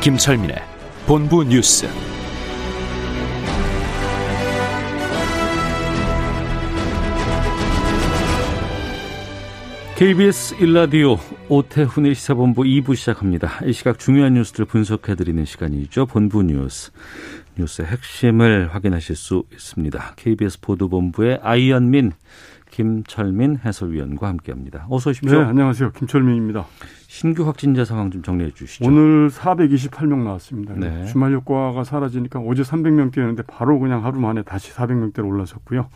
김철민의 본부 뉴스. KBS 일라디오 오태훈의 시사본부 2부 시작합니다. 이 시각 중요한 뉴스를 분석해드리는 시간이죠. 본부 뉴스. 뉴스의 핵심을 확인하실 수 있습니다. KBS 보도본부의 아이언민, 김철민 해설위원과 함께합니다. 어서 오십시오. 네, 안녕하세요. 김철민입니다. 신규 확진자 상황 좀 정리해 주시죠. 오늘 428명 나왔습니다. 네. 주말 효과가 사라지니까 어제 300명대였는데 바로 그냥 하루 만에 다시 400명대로 올라섰고요.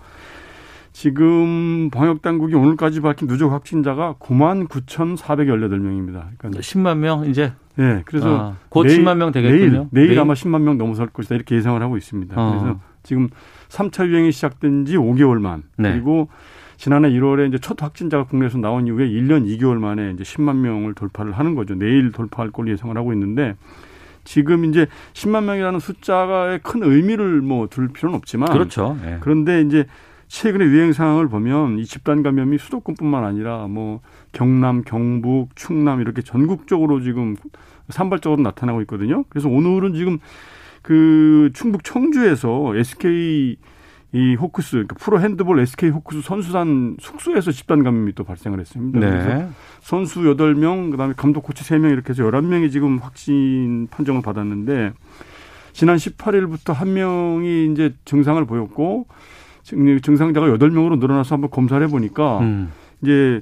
지금 방역당국이 오늘까지 밝힌 누적 확진자가 99,418명입니다. 그러니까 10만 명 이제? 네. 그래서 곧 10만 명 되겠군요. 내일 아마 10만 명 넘어설 것이다, 이렇게 예상을 하고 있습니다. 그래서 지금 3차 유행이 시작된 지 5개월 만. 네. 그리고 지난해 1월에 이제 첫 확진자가 국내에서 나온 이후에 1년 2개월 만에 이제 10만 명을 돌파를 하는 거죠. 내일 돌파할 걸로 예상을 하고 있는데, 지금 이제 10만 명이라는 숫자에 큰 의미를 뭐 둘 필요는 없지만. 그렇죠. 네. 그런데 이제 최근의 유행 상황을 보면 이 집단 감염이 수도권뿐만 아니라 뭐 경남, 경북, 충남 이렇게 전국적으로 지금 산발적으로 나타나고 있거든요. 그래서 오늘은 지금 그 충북 청주에서 SK 이 호크스, 그러니까 프로 핸드볼 SK 호크스 선수단 숙소에서 집단 감염이 또 발생을 했습니다. 네. 그래서 선수 8명, 그다음에 감독 코치 3명 이렇게 해서 11명이 지금 확진 판정을 받았는데, 지난 18일부터 1명이 이제 증상을 보였고, 증상자가 8명으로 늘어나서 한번 검사를 해보니까 이제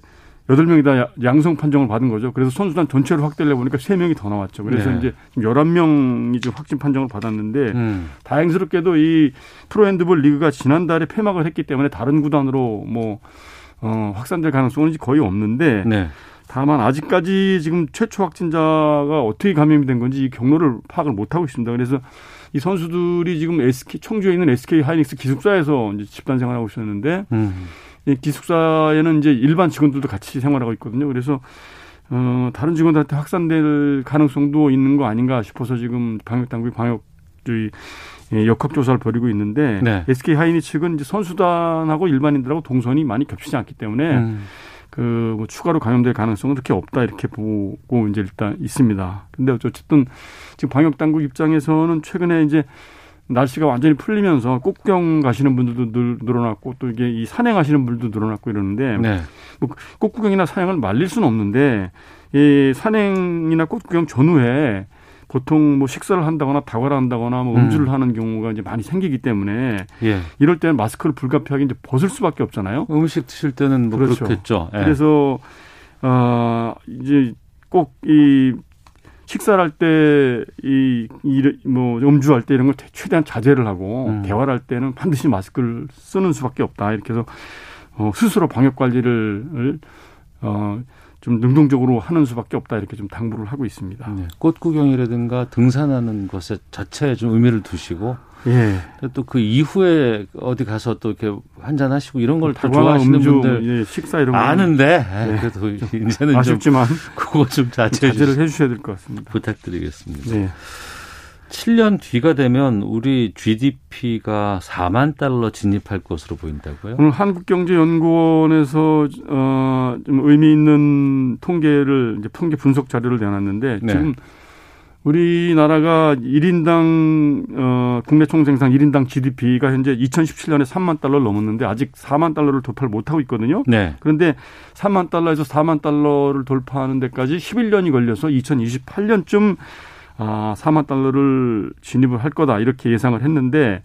8명이 다 양성 판정을 받은 거죠. 그래서 선수단 전체를 확대를 해보니까 3명이 더 나왔죠. 그래서 네. 이제 11명이 지금 확진 판정을 받았는데 다행스럽게도 이 프로 핸드볼 리그가 지난달에 폐막을 했기 때문에 다른 구단으로 뭐 확산될 가능성은 거의 없는데 네. 다만 아직까지 지금 최초 확진자가 어떻게 감염이 된 건지 이 경로를 파악을 못하고 있습니다. 그래서 이 선수들이 지금 청주에 있는 SK 하이닉스 기숙사에서 이제 집단 생활하고 있었는데 이 기숙사에는 이제 일반 직원들도 같이 생활하고 있거든요. 그래서 다른 직원들한테 확산될 가능성도 있는 거 아닌가 싶어서 지금 방역당국이 역학조사를 벌이고 있는데 네. SK 하이닉스 측은 이제 선수단하고 일반인들하고 동선이 많이 겹치지 않기 때문에 그 뭐 추가로 감염될 가능성은 그렇게 없다, 이렇게 보고 이제 일단 있습니다. 근데 어쨌든 지금 방역 당국 입장에서는 최근에 이제 날씨가 완전히 풀리면서 꽃구경 가시는 분들도 늘어났고 또 이게 이 산행하시는 분들도 늘어났고 이러는데 네. 뭐 꽃구경이나 산행을 말릴 수는 없는데 이 산행이나 꽃구경 전후에 보통 뭐 식사를 한다거나 다과를 한다거나 뭐 음주를 하는 경우가 이제 많이 생기기 때문에 예. 이럴 때는 마스크를 불가피하게 이제 벗을 수밖에 없잖아요. 음식 드실 때는 뭐 그렇죠. 그렇겠죠. 예. 그래서 이제 꼭 이 식사를 할 때 뭐 음주할 때 이런 걸 최대한 자제를 하고 대화를 할 때는 반드시 마스크를 쓰는 수밖에 없다, 이렇게 해서 스스로 방역 관리를 좀 능동적으로 하는 수밖에 없다, 이렇게 좀 당부를 하고 있습니다. 네. 꽃 구경이라든가 등산하는 것에 자체에 좀 의미를 두시고 예. 또 그 이후에 어디 가서 또 이렇게 한잔 하시고 이런 걸 다 좋아하시는 음주, 분들 예, 식사 이런 아는데 예. 그래도 이제는 아쉽지만 좀 그거 좀 자제를 해주셔야 될 것 같습니다. 부탁드리겠습니다. 예. 7년 뒤가 되면 우리 GDP가 4만 달러 진입할 것으로 보인다고요? 오늘 한국경제연구원에서 좀 의미 있는 통계를 이제 통계 분석 자료를 내놨는데 네. 지금 우리나라가 1인당 국내 총생산 1인당 GDP가 현재 2017년에 3만 달러를 넘었는데 아직 4만 달러를 돌파를 못하고 있거든요. 네. 그런데 3만 달러에서 4만 달러를 돌파하는 데까지 11년이 걸려서 2028년쯤 4만 달러를 진입을 할 거다, 이렇게 예상을 했는데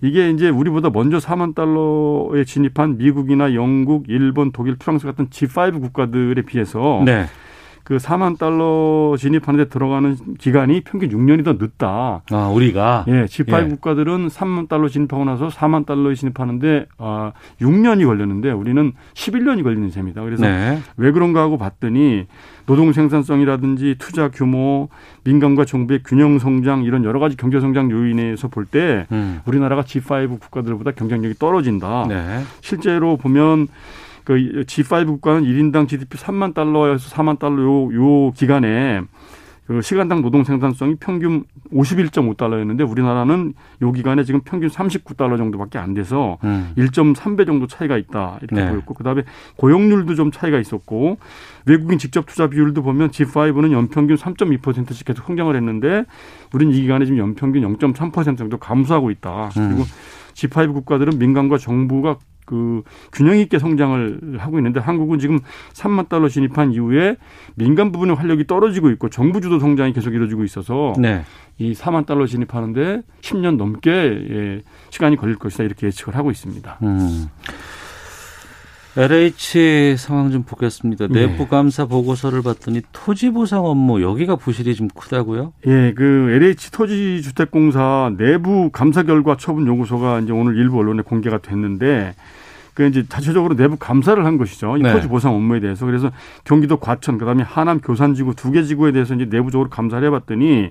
이게 이제 우리보다 먼저 4만 달러에 진입한 미국이나 영국, 일본, 독일, 프랑스 같은 G5 국가들에 비해서 네. 그 4만 달러 진입하는 데 들어가는 기간이 평균 6년이 더 늦다. 아, 우리가? 예, G5 예. 국가들은 3만 달러 진입하고 나서 4만 달러에 진입하는데 6년이 걸렸는데 우리는 11년이 걸리는 셈이다. 그래서 네. 왜 그런가 하고 봤더니 노동 생산성이라든지 투자 규모, 민간과 정부의 균형 성장 이런 여러 가지 경제 성장 요인에서 볼 때 우리나라가 G5 국가들보다 경쟁력이 떨어진다. 네. 실제로 보면 그 G5 국가는 1인당 GDP 3만 달러에서 4만 달러 요 기간에 그 시간당 노동 생산성이 평균 51.5달러였는데 우리나라는 요 기간에 지금 평균 39달러 정도밖에 안 돼서 1.3배 정도 차이가 있다 이렇게 네. 보였고 그다음에 고용률도 좀 차이가 있었고 외국인 직접 투자 비율도 보면 G5는 연평균 3.2%씩 계속 성장을 했는데 우리는 이 기간에 지금 연평균 0.3% 정도 감소하고 있다. 그리고 G5 국가들은 민간과 정부가 그 균형 있게 성장을 하고 있는데 한국은 지금 3만 달러 진입한 이후에 민간 부분의 활력이 떨어지고 있고 정부 주도 성장이 계속 이루어지고 있어서 네. 이 4만 달러 진입하는데 10년 넘게 예, 시간이 걸릴 것이다 이렇게 예측을 하고 있습니다. LH 상황 좀 보겠습니다. 내부 감사 보고서를 봤더니 토지 보상 업무 여기가 부실이 좀 크다고요? 예, 그 LH 토지주택공사 내부 감사 결과 처분 요구서가 이제 오늘 일부 언론에 공개가 됐는데 그 이제 자체적으로 내부 감사를 한 것이죠. 이 토지 보상 업무에 대해서 그래서 경기도 과천 그다음에 하남 교산지구 두 개 지구에 대해서 이제 내부적으로 감사를 해봤더니.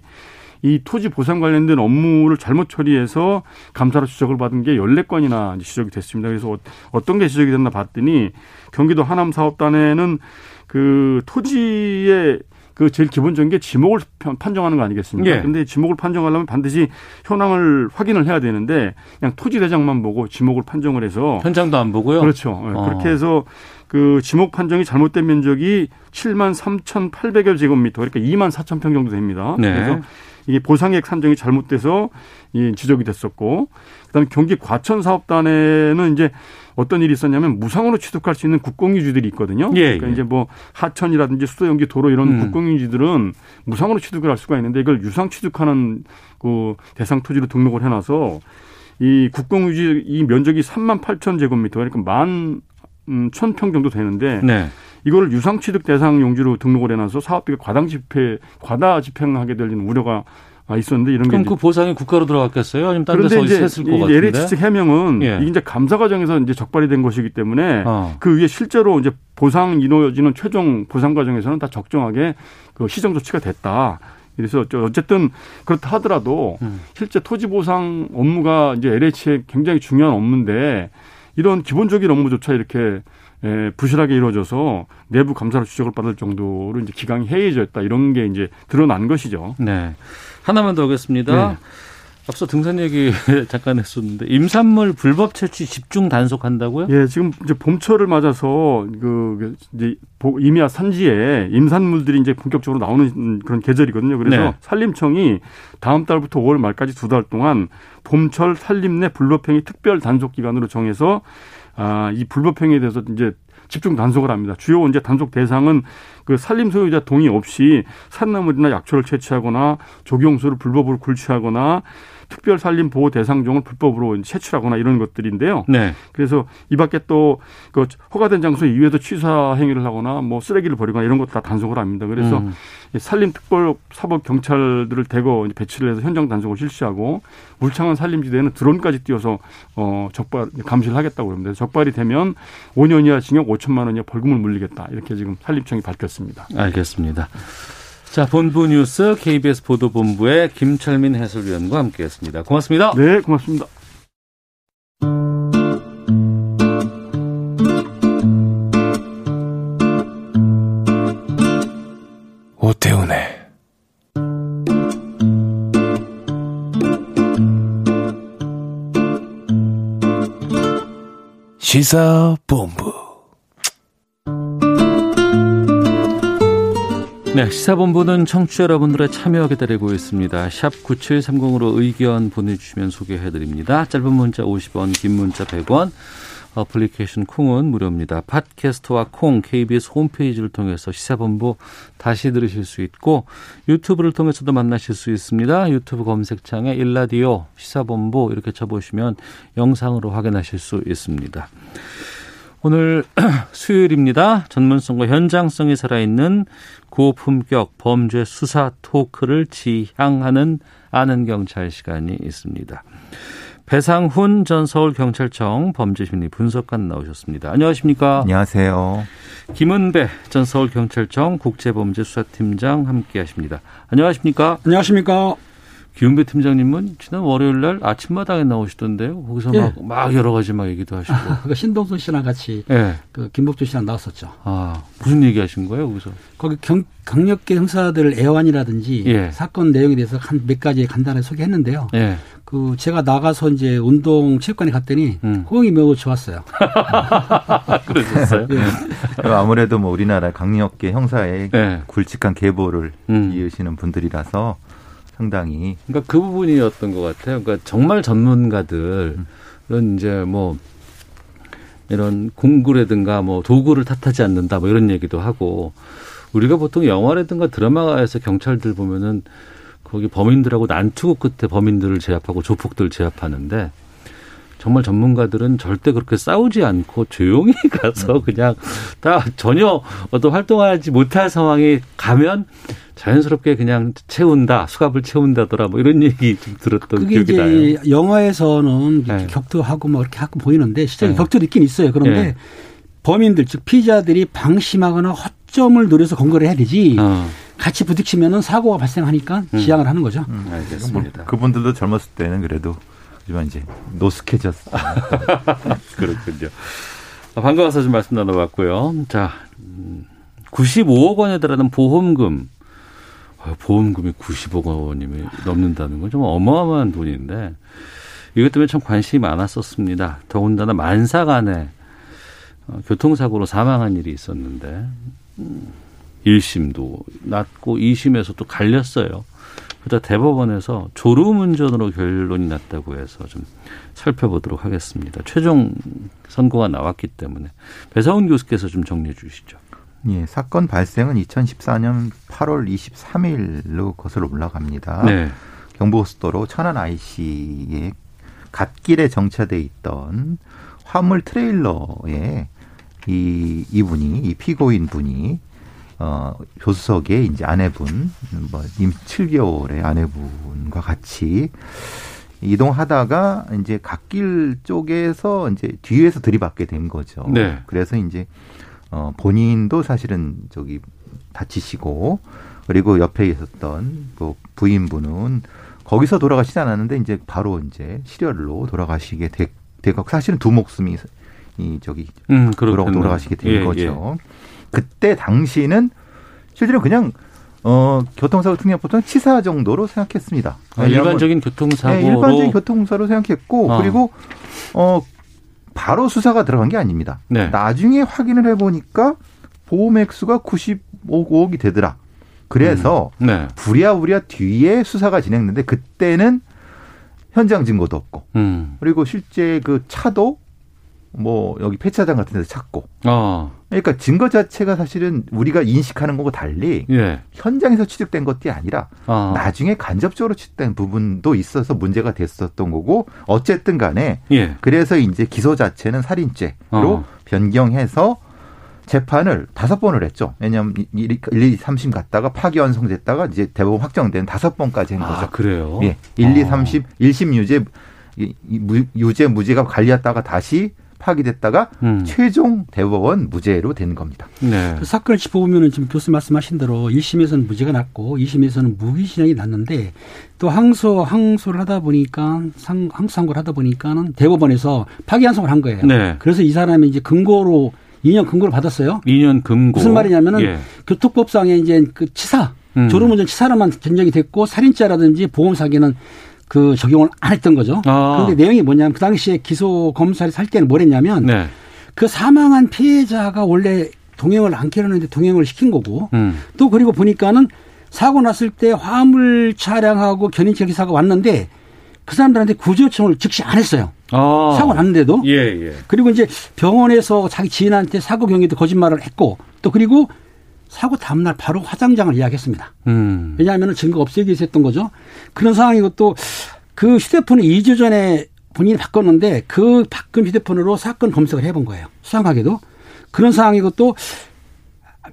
이 토지 보상 관련된 업무를 잘못 처리해서 감사로 지적을 받은 게 14건이나 지적이 됐습니다. 그래서 어떤 게 지적이 됐나 봤더니 경기도 하남 사업단에는 그 토지의 그 제일 기본적인 게 지목을 판정하는 거 아니겠습니까? 그런데 예. 지목을 판정하려면 반드시 현황을 확인을 해야 되는데 그냥 토지 대장만 보고 지목을 판정을 해서 현장도 안 보고요. 그렇죠. 그렇게 해서 그 지목 판정이 잘못된 면적이 73,800여 제곱미터 그러니까 24,000평 정도 됩니다. 네. 그래서 이게 보상액 산정이 잘못돼서 지적이 됐었고, 그다음에 경기 과천 사업단에는 이제 어떤 일이 있었냐면 무상으로 취득할 수 있는 국공유지들이 있거든요. 그러니까 이제 뭐 하천이라든지 수도 연기 도로 이런 국공유지들은 무상으로 취득을 할 수가 있는데 이걸 유상 취득하는 그 대상 토지로 등록을 해놔서 이 국공유지 이 면적이 38,000제곱미터 그러니까 11,000평 정도 되는데. 네. 이걸 유상취득 대상 용지로 등록을 해놔서 사업비가 과다 집행하게 될 우려가 있었는데 이런 그럼 게 그럼 그 보상이 국가로 들어갔겠어요? 아니면 다른 데서 어디서 했을 것 같은데? LH 측 해명은 예. 이게 이제 감사 과정에서 이제 적발이 된 것이기 때문에 그 위에 실제로 이제 보상 이루어지는 최종 보상 과정에서는 다 적정하게 그 시정 조치가 됐다. 그래서 어쨌든 그렇다 하더라도 실제 토지 보상 업무가 이제 LH의 굉장히 중요한 업무인데 이런 기본적인 업무조차 이렇게 부실하게 이루어져서 내부 감사로 지적을 받을 정도로 이제 기강이 해이해졌다 이런 게 이제 드러난 것이죠. 네, 하나만 더 하겠습니다. 네. 앞서 등산 얘기 잠깐 했었는데 임산물 불법 채취 집중 단속한다고요? 예, 지금 이제 봄철을 맞아서 그 이제 임야 산지에 임산물들이 이제 본격적으로 나오는 그런 계절이거든요. 그래서 네. 산림청이 다음 달부터 5월 말까지 두 달 동안 봄철 산림 내 불법행위 특별 단속 기간으로 정해서 이 불법행위에 대해서 이제 집중 단속을 합니다. 주요 이제 단속 대상은 그 산림 소유자 동의 없이 산나물이나 약초를 채취하거나 조경수를 불법으로 굴취하거나 특별 산림 보호 대상종을 불법으로 채취하거나 이런 것들인데요. 네. 그래서 이 밖에 또 그 허가된 장소 이외에도 취사 행위를 하거나 뭐 쓰레기를 버리거나 이런 것도 다 단속을 합니다. 그래서 산림 특별 사법 경찰들을 대거 배치를 해서 현장 단속을 실시하고 울창한 산림지대에는 드론까지 띄워서 적발 감시를 하겠다고 합니다. 적발이 되면 5년 이하 징역 5천만 원 이하 벌금을 물리겠다. 이렇게 지금 산림청이 밝혔습니다. 알겠습니다. 자, 본부 뉴스 KBS 보도본부의 김철민 해설위원과 함께했습니다. 고맙습니다. 네, 고맙습니다. 오태훈의 시사본부. 네, 시사본부는 청취자 여러분들의 참여 기다리고 있습니다. 샵 9730으로 의견 보내주시면 소개해드립니다. 짧은 문자 50원, 긴 문자 100원, 어플리케이션 콩은 무료입니다. 팟캐스트와 콩, KBS 홈페이지를 통해서 시사본부 다시 들으실 수 있고 유튜브를 통해서도 만나실 수 있습니다. 유튜브 검색창에 일라디오, 시사본부 이렇게 쳐보시면 영상으로 확인하실 수 있습니다. 오늘 수요일입니다. 전문성과 현장성이 살아있는 고품격 범죄 수사 토크를 지향하는 아는 경찰 시간이 있습니다. 배상훈 전 서울경찰청 범죄심리 분석관 나오셨습니다. 안녕하십니까? 안녕하세요. 김은배 전 서울경찰청 국제범죄수사팀장 함께하십니다. 안녕하십니까? 안녕하십니까? 김은배 팀장님은 지난 월요일 날 아침마당에 나오시던데요. 거기서 예. 막 여러 가지 막 얘기도 하시고. 신동순 씨랑 같이 예. 김복준 씨랑 나왔었죠. 아, 무슨 얘기 하신 거예요, 거기서? 거기 강력계 형사들 애환이라든지 예. 사건 내용에 대해서 한 몇 가지 간단하게 소개했는데요. 예. 제가 나가서 이제 운동 체육관에 갔더니 호응이 매우 좋았어요. 그러셨어요? 예. 아무래도 뭐 우리나라 강력계 형사의 예. 굵직한 계보를 이으시는 분들이라서 상당히. 그러니까 그 부분이었던 것 같아요. 그러니까 정말 전문가들, 이런 이제 뭐, 이런 공구라든가 뭐 도구를 탓하지 않는다 뭐 이런 얘기도 하고, 우리가 보통 영화라든가 드라마에서 경찰들 보면은 거기 범인들하고 난투구 끝에 범인들을 제압하고 조폭들 제압하는데, 정말 전문가들은 절대 그렇게 싸우지 않고 조용히 가서 그냥 다 전혀 어떤 활동하지 못할 상황에 가면 자연스럽게 그냥 채운다, 수갑을 채운다더라, 뭐 이런 얘기 좀 들었던 기억이 나요. 그게 이제 영화에서는 네. 격투하고 뭐 이렇게 하고 보이는데 실제 네. 격투도 있긴 있어요. 그런데 네. 범인들, 즉 피의자들이 방심하거나 허점을 노려서 공격을 해야 되지 같이 부딪히면 사고가 발생하니까 지양을 하는 거죠. 알겠습니다. 뭐 그분들도 젊었을 때는 그래도 하지만 이제 노숙해졌어. 그렇군요. 반가워서 좀 말씀 나눠봤고요. 자, 95억 원에 달하는 보험금. 보험금이 95억 원이 넘는다는 건 좀 어마어마한 돈인데 이것 때문에 참 관심이 많았었습니다. 더군다나 만사 간에 교통사고로 사망한 일이 있었는데 1심도 났고 2심에서 또 갈렸어요. 그러다 대법원에서 졸음운전으로 결론이 났다고 해서 좀 살펴보도록 하겠습니다. 최종 선고가 나왔기 때문에 배상훈 교수께서 좀 정리해 주시죠. 예, 사건 발생은 2014년 8월 23일로 거슬러 올라갑니다. 네. 경부고속도로 천안 IC의 갓길에 정차돼 있던 화물 트레일러에 이 피고인 분이 조수석에 이제 아내분, 임 7개월의 아내분과 같이 이동하다가 이제 갓길 쪽에서 이제 뒤에서 들이받게 된 거죠. 네. 그래서 이제 본인도 사실은 저기 다치시고 그리고 옆에 있었던 그 부인분은 거기서 돌아가시지 않았는데 이제 바로 이제 실혈로 돌아가시게 되고 사실은 두 목숨이 저기 그러고 돌아가시게 된 거죠. 예. 그때 당시는 실제로 그냥 교통사고 특례법상 치사 정도로 생각했습니다. 일반적인 교통사고로. 네, 일반적인 교통사고로 생각했고 그리고 바로 수사가 들어간 게 아닙니다. 네. 나중에 확인을 해보니까 보험 액수가 95억이 되더라. 그래서 네. 부랴부랴 뒤에 수사가 진행했는데 그때는 현장 증거도 없고 그리고 실제 그 차도 뭐 여기 폐차장 같은 데서 찾고. 그러니까 증거 자체가 사실은 우리가 인식하는 것과 달리 예. 현장에서 취득된 것이 아니라 나중에 간접적으로 취득된 부분도 있어서 문제가 됐었던 거고 어쨌든 간에 예. 그래서 이제 기소 자체는 살인죄로 변경해서 재판을 5번을 했죠. 왜냐하면 1, 2, 3심 갔다가 파기환송됐다가 이제 대법원 확정된 5번까지 한 거죠. 그래요? 예. 1, 2, 3심, 1심 유죄 무죄가 갈렸다가 다시 파기됐다가 최종 대법원 무죄로 된 겁니다. 네. 그 사건을 짚어보면 지금 교수님 말씀하신 대로 1심에서는 무죄가 났고 2심에서는 무기징역이 났는데 또 항소를 하다 보니까 항소를 하다 보니까는 대법원에서 파기환송을 한 거예요. 네. 그래서 이 사람이 이제 금고로 2년 금고를 받았어요. 2년 금고. 무슨 말이냐면은 예. 교통법상에 이제 그 치사 졸음운전 치사로만 전정이 됐고 살인죄라든지 보험 사기는 그 적용을 안 했던 거죠. 그런데 내용이 뭐냐면 그 당시에 기소 검사를 할 때는 뭘 했냐면 네. 그 사망한 피해자가 원래 동행을 안 캐려는데 동행을 시킨 거고 또 그리고 보니까는 사고 났을 때 화물 차량하고 견인차 기사가 왔는데 그 사람들한테 구조 요청을 즉시 안 했어요. 사고 났는데도. 예, 예. 그리고 이제 병원에서 자기 지인한테 사고 경위도 거짓말을 했고 또 그리고 사고 다음날 바로 화장장을 예약했습니다. 왜냐하면 증거가 없애기 위해서 했던 거죠. 그런 상황이고 또 그 휴대폰을 2주 전에 본인이 바꿨는데 그 바꾼 휴대폰으로 사건 검색을 해본 거예요. 수상하게도. 그런 상황이고 또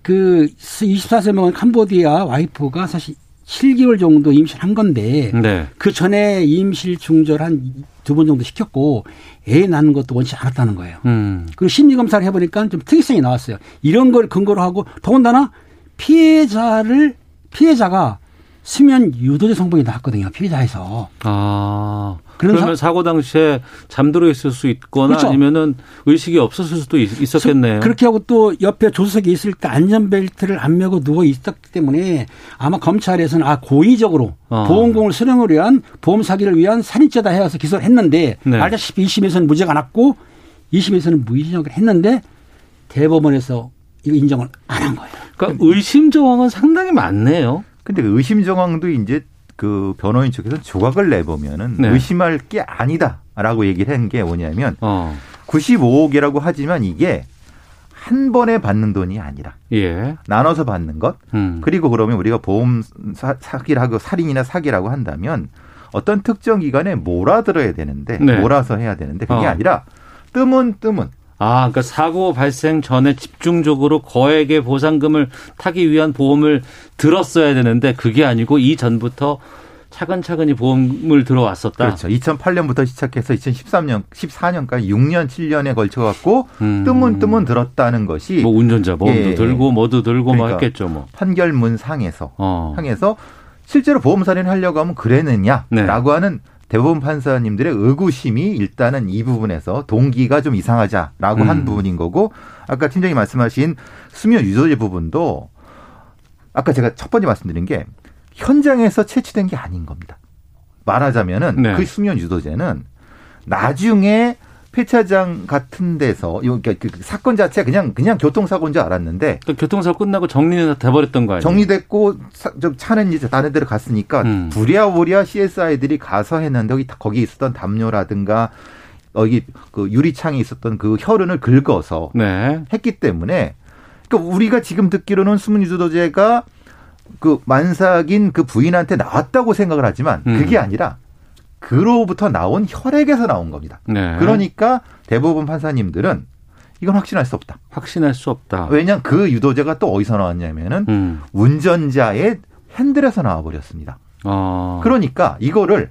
그 24세 먹은 캄보디아 와이프가 사실 7개월 정도 임신한 건데 네. 그 전에 임실 중절 한 2번 정도 시켰고 애 낳는 것도 원치 않았다는 거예요. 그리고 심리검사를 해보니까 좀 특이성이 나왔어요. 이런 걸 근거로 하고 더군다나 피해자가 수면 유도제 성분이 나왔거든요. 피해자에서. 아, 그러면 사고 당시에 잠들어 있을 수 있거나 그렇죠. 아니면은 의식이 없었을 수도 있었겠네요. 그렇게 하고 또 옆에 조수석이 있을 때 안전벨트를 안 매고 누워 있었기 때문에 아마 검찰에서는 고의적으로 보험금을 수령을 위한 보험 사기를 위한 살인죄다 해서 기소를 했는데 네. 알다시피 2심에서는 무죄가 났고 2심에서는 무기징역을 했는데 대법원에서 이거 인정을 안 한 거예요. 그러니까 의심 정황은 상당히 많네요. 근데 그 의심 정황도 이제 그 변호인 측에서 조각을 내보면은 네. 의심할 게 아니다라고 얘기를 한 게 뭐냐면 95억이라고 하지만 이게 한 번에 받는 돈이 아니라 예. 나눠서 받는 것 그리고 그러면 우리가 보험 사기라고 살인이나 사기라고 한다면 어떤 특정 기간에 몰아들어야 되는데 네. 몰아서 해야 되는데 그게 아니라 뜸은 그러니까 사고 발생 전에 집중적으로 거액의 보상금을 타기 위한 보험을 들었어야 되는데 그게 아니고 이전부터 차근차근히 보험을 들어왔었다. 그렇죠. 2008년부터 시작해서 2013년, 14년까지 6년, 7년에 걸쳐갖고 뜸은 들었다는 것이. 뭐 운전자 보험도 예. 들고 뭐도 들고 그러니까 막 했겠죠. 뭐. 판결문 상에서 실제로 보험 살인을 하려고 하면 그랬느냐라고 네. 하는 대법원 판사님들의 의구심이 일단은 이 부분에서 동기가 좀 이상하자라고 한 부분인 거고 아까 팀장님 말씀하신 수면 유도제 부분도 아까 제가 첫 번째 말씀드린 게 현장에서 채취된 게 아닌 겁니다. 말하자면은 네. 그 수면 유도제는 나중에 폐차장 같은 데서 그 사건 자체가 그냥 교통사고인 줄 알았는데 교통사고 끝나고 정리는 다 돼버렸던 거 아니에요? 정리됐고 차는 이제 다른 데로 갔으니까 부랴부랴 CSI들이 가서 했는데 거기 있었던 담요라든가 여기 그 유리창에 있었던 그 혈흔을 긁어서 네. 했기 때문에 그러니까 우리가 지금 듣기로는 수면유도제가 그 만삭인 그 부인한테 나왔다고 생각을 하지만 그게 아니라 그로부터 나온 혈액에서 나온 겁니다. 네. 그러니까 대부분 판사님들은 이건 확신할 수 없다. 왜냐하면 그 유도제가 또 어디서 나왔냐면은 운전자의 핸들에서 나와버렸습니다. 그러니까 이거를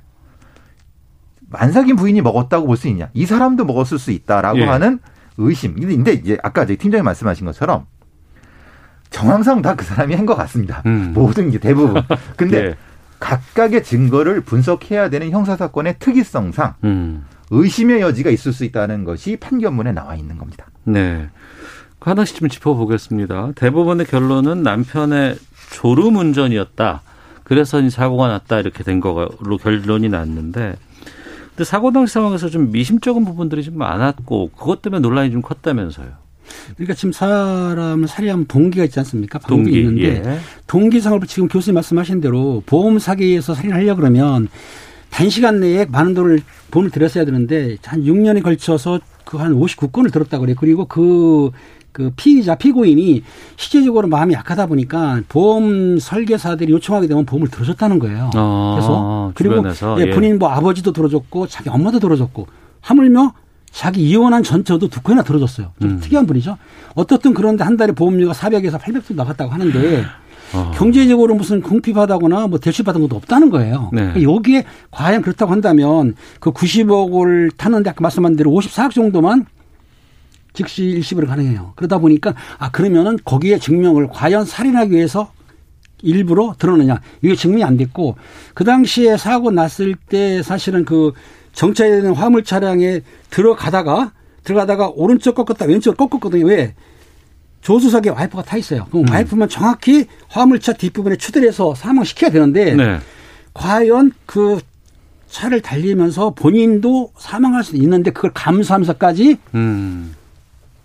만삭인 부인이 먹었다고 볼 수 있냐. 이 사람도 먹었을 수 있다라고 예. 하는 의심. 근데 이제 아까 저희 팀장님 말씀하신 것처럼 정황상 다 그 사람이 한 것 같습니다. 모든 게 대부분. 근데 네. 각각의 증거를 분석해야 되는 형사사건의 특이성상 의심의 여지가 있을 수 있다는 것이 판결문에 나와 있는 겁니다. 네, 하나씩 좀 짚어보겠습니다. 대법원의 결론은 남편의 졸음운전이었다. 그래서 이 사고가 났다 이렇게 된 거로 결론이 났는데 근데 사고 당시 상황에서 좀 미심쩍은 부분들이 좀 많았고 그것 때문에 논란이 좀 컸다면서요. 그러니까 지금 사람을 살해하면 동기가 있지 않습니까? 동기 있는데 예. 동기상을 지금 교수님 말씀하신 대로 보험 사기에서 살인하려고 그러면 단시간 내에 많은 돈을 보험을 들였어야 되는데 한 6년에 걸쳐서 그 한 59건을 들었다고 그래요. 그리고 그 피고인이 실제적으로 마음이 약하다 보니까 보험 설계사들이 요청하게 되면 보험을 들어줬다는 거예요. 그래서 주변에서. 그리고 예. 본인 아버지도 들어줬고 자기 엄마도 들어줬고 하물며 자기 이혼한 전처도 두 건이나 들어줬어요. 좀 특이한 분이죠. 어떻든 그런데 한 달에 보험료가 400에서 800도 나갔다고 하는데 경제적으로 무슨 궁핍하다거나 뭐 대출받은 것도 없다는 거예요. 네. 그러니까 여기에 과연 그렇다고 한다면 그 90억을 타는데 아까 말씀한 대로 54억 정도만 즉시 일시불 가능해요. 그러다 보니까 그러면은 거기에 증명을 과연 살인하기 위해서 일부러 들어느냐. 이게 증명이 안 됐고 그 당시에 사고 났을 때 사실은 그 정차되는 화물 차량에 들어가다가 오른쪽 꺾었다 왼쪽 꺾었거든요. 왜? 조수석에 와이프가 타 있어요. 그럼 와이프만 정확히 화물차 뒷부분에 추돌해서 사망시켜야 되는데 네. 과연 그 차를 달리면서 본인도 사망할 수 있는데 그걸 감수하면서까지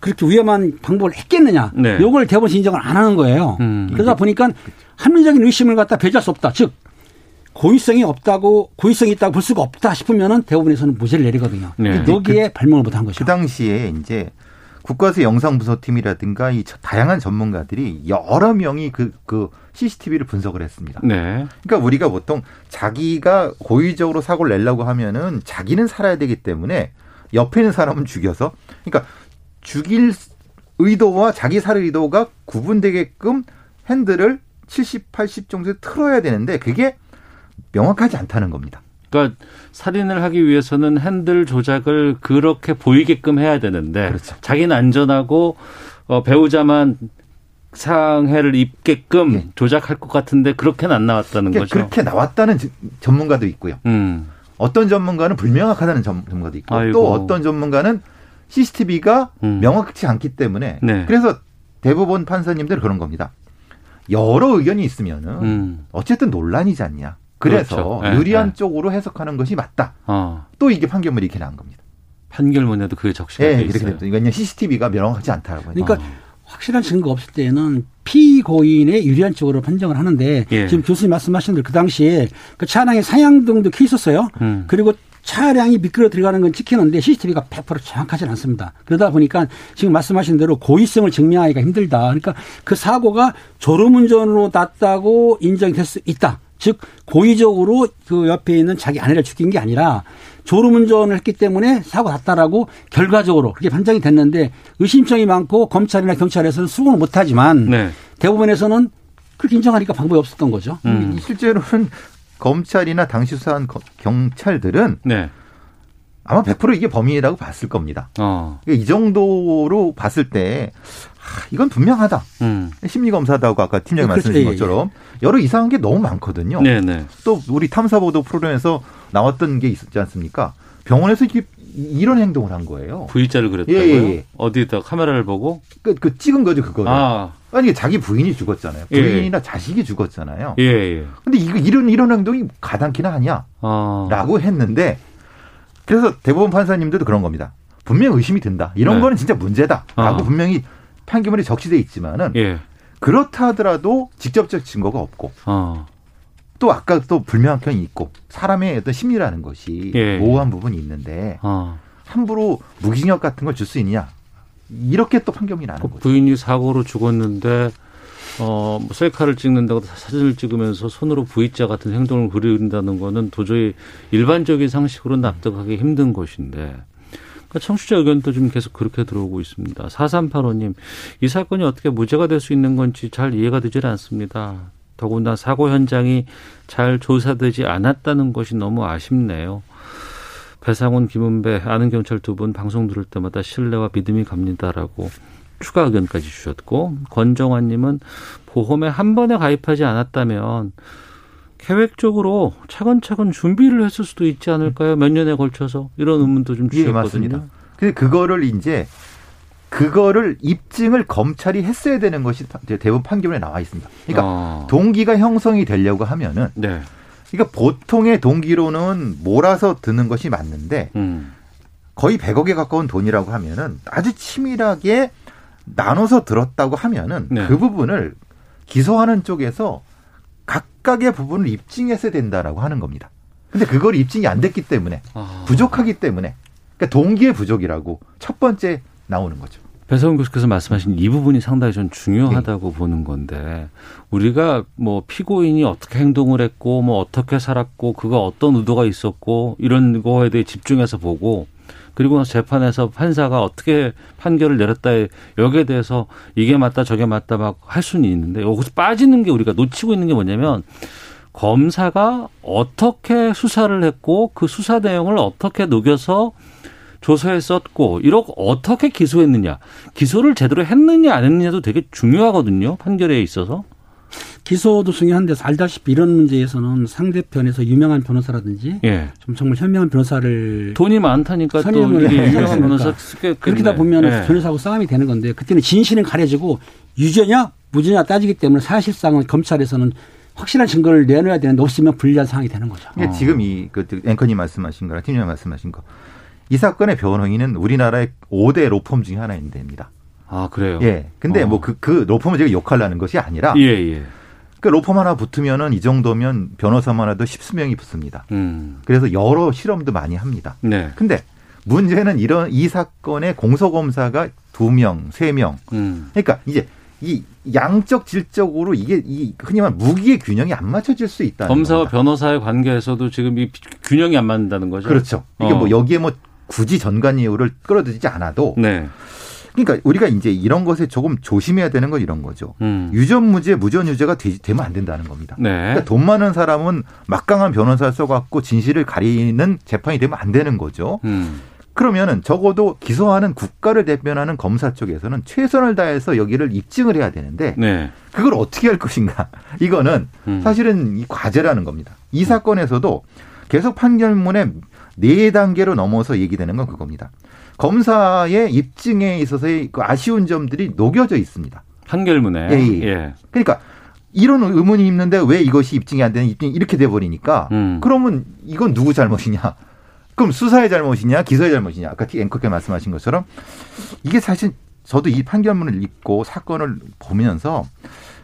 그렇게 위험한 방법을 했겠느냐. 네. 이걸 대법원 인정을 안 하는 거예요. 그러다 보니까 합리적인 의심을 갖다 배제할 수 없다. 즉. 고의성이 있다고 볼 수가 없다 싶으면은 대법원에서는 무죄를 내리거든요. 네. 여기에 발목을 못한 것이죠. 그 당시에 이제 국과수 영상분석팀이라든가 이 다양한 전문가들이 여러 명이 그 CCTV를 분석을 했습니다. 네. 그러니까 우리가 보통 자기가 고의적으로 사고를 내려고 하면은 자기는 살아야 되기 때문에 옆에 있는 사람은 죽여서, 그러니까 죽일 의도와 자기 살 의도가 구분되게끔 핸들을 70, 80 정도 틀어야 되는데 그게 명확하지 않다는 겁니다. 그러니까 살인을 하기 위해서는 핸들 조작을 그렇게 보이게끔 해야 되는데, 그렇죠. 자기는 안전하고 배우자만 상해를 입게끔 예. 조작할 것 같은데 그렇게는 안 나왔다는 거죠. 그렇게 나왔다는 전문가도 있고요. 어떤 전문가는 불명확하다는 전문가도 있고, 아이고. 또 어떤 전문가는 CCTV가 명확치 않기 때문에 네. 그래서 대부분 판사님들은 그런 겁니다. 여러 의견이 있으면은 어쨌든 논란이지 않냐. 그래서 그렇죠. 유리한 네. 쪽으로 해석하는 것이 맞다. 또 이게 판결문이 이렇게 나온 겁니다. 판결문에도 그게 적시가 네, 돼 있어요. 이렇게 됩니다. 이건 CCTV가 명확하지 않다라고. 그러니까 확실한 증거 없을 때는 피고인의 유리한 쪽으로 판정을 하는데 예. 지금 교수님 말씀하신 대로 그 당시에 그 차량의 상향등도 켜 있었어요. 그리고 차량이 미끄러 들어가는 건 찍히는데 CCTV가 100% 정확하지는 않습니다. 그러다 보니까 지금 말씀하신 대로 고의성을 증명하기가 힘들다. 그러니까 그 사고가 졸음운전으로 났다고 인정될 수 있다. 즉 고의적으로 그 옆에 있는 자기 아내를 죽인 게 아니라 졸음운전을 했기 때문에 사고 났다라고 결과적으로 그렇게 판정이 됐는데, 의심점이 많고 검찰이나 경찰에서는 수긍을 못하지만 네. 대부분에서는 그렇게 인정하니까 방법이 없었던 거죠. 실제로는 검찰이나 당시 수사한 경찰들은 네. 아마 100% 이게 범인이라고 봤을 겁니다. 그러니까 이 정도로 봤을 때 이건 분명하다. 심리검사다고 아까 팀장님 말씀하신 것처럼 여러 이상한 게 너무 많거든요. 네네. 또 우리 탐사보도 프로그램에서 나왔던 게 있었지 않습니까? 병원에서 이런 행동을 한 거예요. V자를 그렸다고요? 예. 어디에다 카메라를 보고? 그 찍은 거죠, 그거를. 아니, 자기 부인이 죽었잖아요. 부인이나 예. 자식이 죽었잖아요. 예. 근데 이런 행동이 가당키나 하냐? 라고 했는데, 그래서 대법원 판사님들도 그런 겁니다. 분명 의심이 든다. 이런 네. 거는 진짜 문제다. 라고 분명히 판결문이 적시돼 있지만은 예. 그렇다 하더라도 직접적 증거가 없고 또 아까 또 불명확한 편이 있고 사람의 어떤 심리라는 것이 예. 모호한 부분이 있는데 함부로 무기징역 같은 걸 줄 수 있냐, 이렇게 또 판결이 나는 거죠. 부인이 사고로 죽었는데 뭐 셀카를 찍는다고 사진을 찍으면서 손으로 V자 같은 행동을 그린다는 거는 도저히 일반적인 상식으로 납득하기 힘든 것인데. 청취자 의견도 지금 계속 그렇게 들어오고 있습니다. 4385님, 이 사건이 어떻게 무죄가 될 수 있는 건지 잘 이해가 되질 않습니다. 더군다나 사고 현장이 잘 조사되지 않았다는 것이 너무 아쉽네요. 배상훈, 김은배, 아는 경찰 두 분 방송 들을 때마다 신뢰와 믿음이 갑니다라고 추가 의견까지 주셨고, 권정환님은 보험에 한 번에 가입하지 않았다면 계획적으로 차근차근 준비를 했을 수도 있지 않을까요? 몇 년에 걸쳐서? 이런 의문도 좀 주셨거든요. 예, 맞습니다. 근데 그거를 입증을 검찰이 했어야 되는 것이 대법원 판결문에 나와 있습니다. 그러니까 동기가 형성이 되려고 하면은 네. 그러니까 보통의 동기로는 몰아서 드는 것이 맞는데 거의 100억에 가까운 돈이라고 하면은 아주 치밀하게 나눠서 들었다고 하면은 네. 그 부분을 기소하는 쪽에서 각각의 부분을 입증했어야 된다라고 하는 겁니다. 그런데 그걸 입증이 안 됐기 때문에 부족하기 때문에, 그러니까 동기의 부족이라고 첫 번째 나오는 거죠. 배상훈 교수께서 말씀하신 이 부분이 상당히 전 중요하다고 네. 보는 건데, 우리가 뭐 피고인이 어떻게 행동을 했고 뭐 어떻게 살았고 그가 어떤 의도가 있었고 이런 거에 대해 집중해서 보고, 그리고 재판에서 판사가 어떻게 판결을 내렸다에 여기에 대해서 이게 맞다 저게 맞다 막 할 수는 있는데, 여기서 빠지는 게, 우리가 놓치고 있는 게 뭐냐면 검사가 어떻게 수사를 했고 그 수사 내용을 어떻게 녹여서 조서에 썼고 이렇게 어떻게 기소했느냐, 기소를 제대로 했느냐 안 했느냐도 되게 중요하거든요, 판결에 있어서. 기소도 중요한데 알다시피 이런 문제에서는 상대편에서 유명한 변호사라든지 예. 좀 정말 현명한 변호사를, 돈이 많다니까 또 유명한 변호사 그렇게다 보면 예. 변호사하고 싸움이 되는 건데, 그때는 진실은 가려지고 유죄냐 무죄냐 따지기 때문에 사실상은 검찰에서는 확실한 증거를 내놔야 되는데 없으면 불리한 상황이 되는 거죠. 그러니까 지금 이 앵커님 말씀하신 거랑 팀장님 말씀하신 거, 이 사건의 변호인은 우리나라의 5대 로펌 중에 하나입니다. 아, 그래요? 예. 근데 뭐 그 로펌을 제가 욕하려는 것이 아니라 예. 그 로펌 하나 붙으면은 이 정도면 변호사만 해도 십수명이 붙습니다. 그래서 여러 실험도 많이 합니다. 네. 근데 문제는 이런 이 사건의 공소검사가 2명, 3명. 그러니까 이제 이 양적 질적으로 이게 이 흔히 말하는 무기의 균형이 안 맞춰질 수 있다. 검사와 겁니다. 변호사의 관계에서도 지금 이 균형이 안 맞는다는 거죠. 그렇죠. 이게 뭐 여기에 뭐 굳이 전관예우를 끌어들이지 않아도. 네. 그러니까 우리가 이제 이런 것에 조금 조심해야 되는 건 이런 거죠. 유전무죄, 무전유죄가 되면 안 된다는 겁니다. 네. 그러니까 돈 많은 사람은 막강한 변호사를 써갖고 진실을 가리는 재판이 되면 안 되는 거죠. 그러면은 적어도 기소하는 국가를 대변하는 검사 쪽에서는 최선을 다해서 여기를 입증을 해야 되는데 네. 그걸 어떻게 할 것인가. 이거는 사실은 이 과제라는 겁니다. 이 사건에서도 계속 판결문에 4단계로 넘어서 얘기되는 건 그겁니다. 검사의 입증에 있어서의 그 아쉬운 점들이 녹여져 있습니다. 판결문에. 예, 예. 예. 그러니까 이런 의문이 있는데 왜 이것이 입증이 안 되는 입증이 이렇게 돼버리니까 그러면 이건 누구 잘못이냐. 그럼 수사의 잘못이냐 기소의 잘못이냐. 아까 앵커께 말씀하신 것처럼 이게 사실 저도 이 판결문을 읽고 사건을 보면서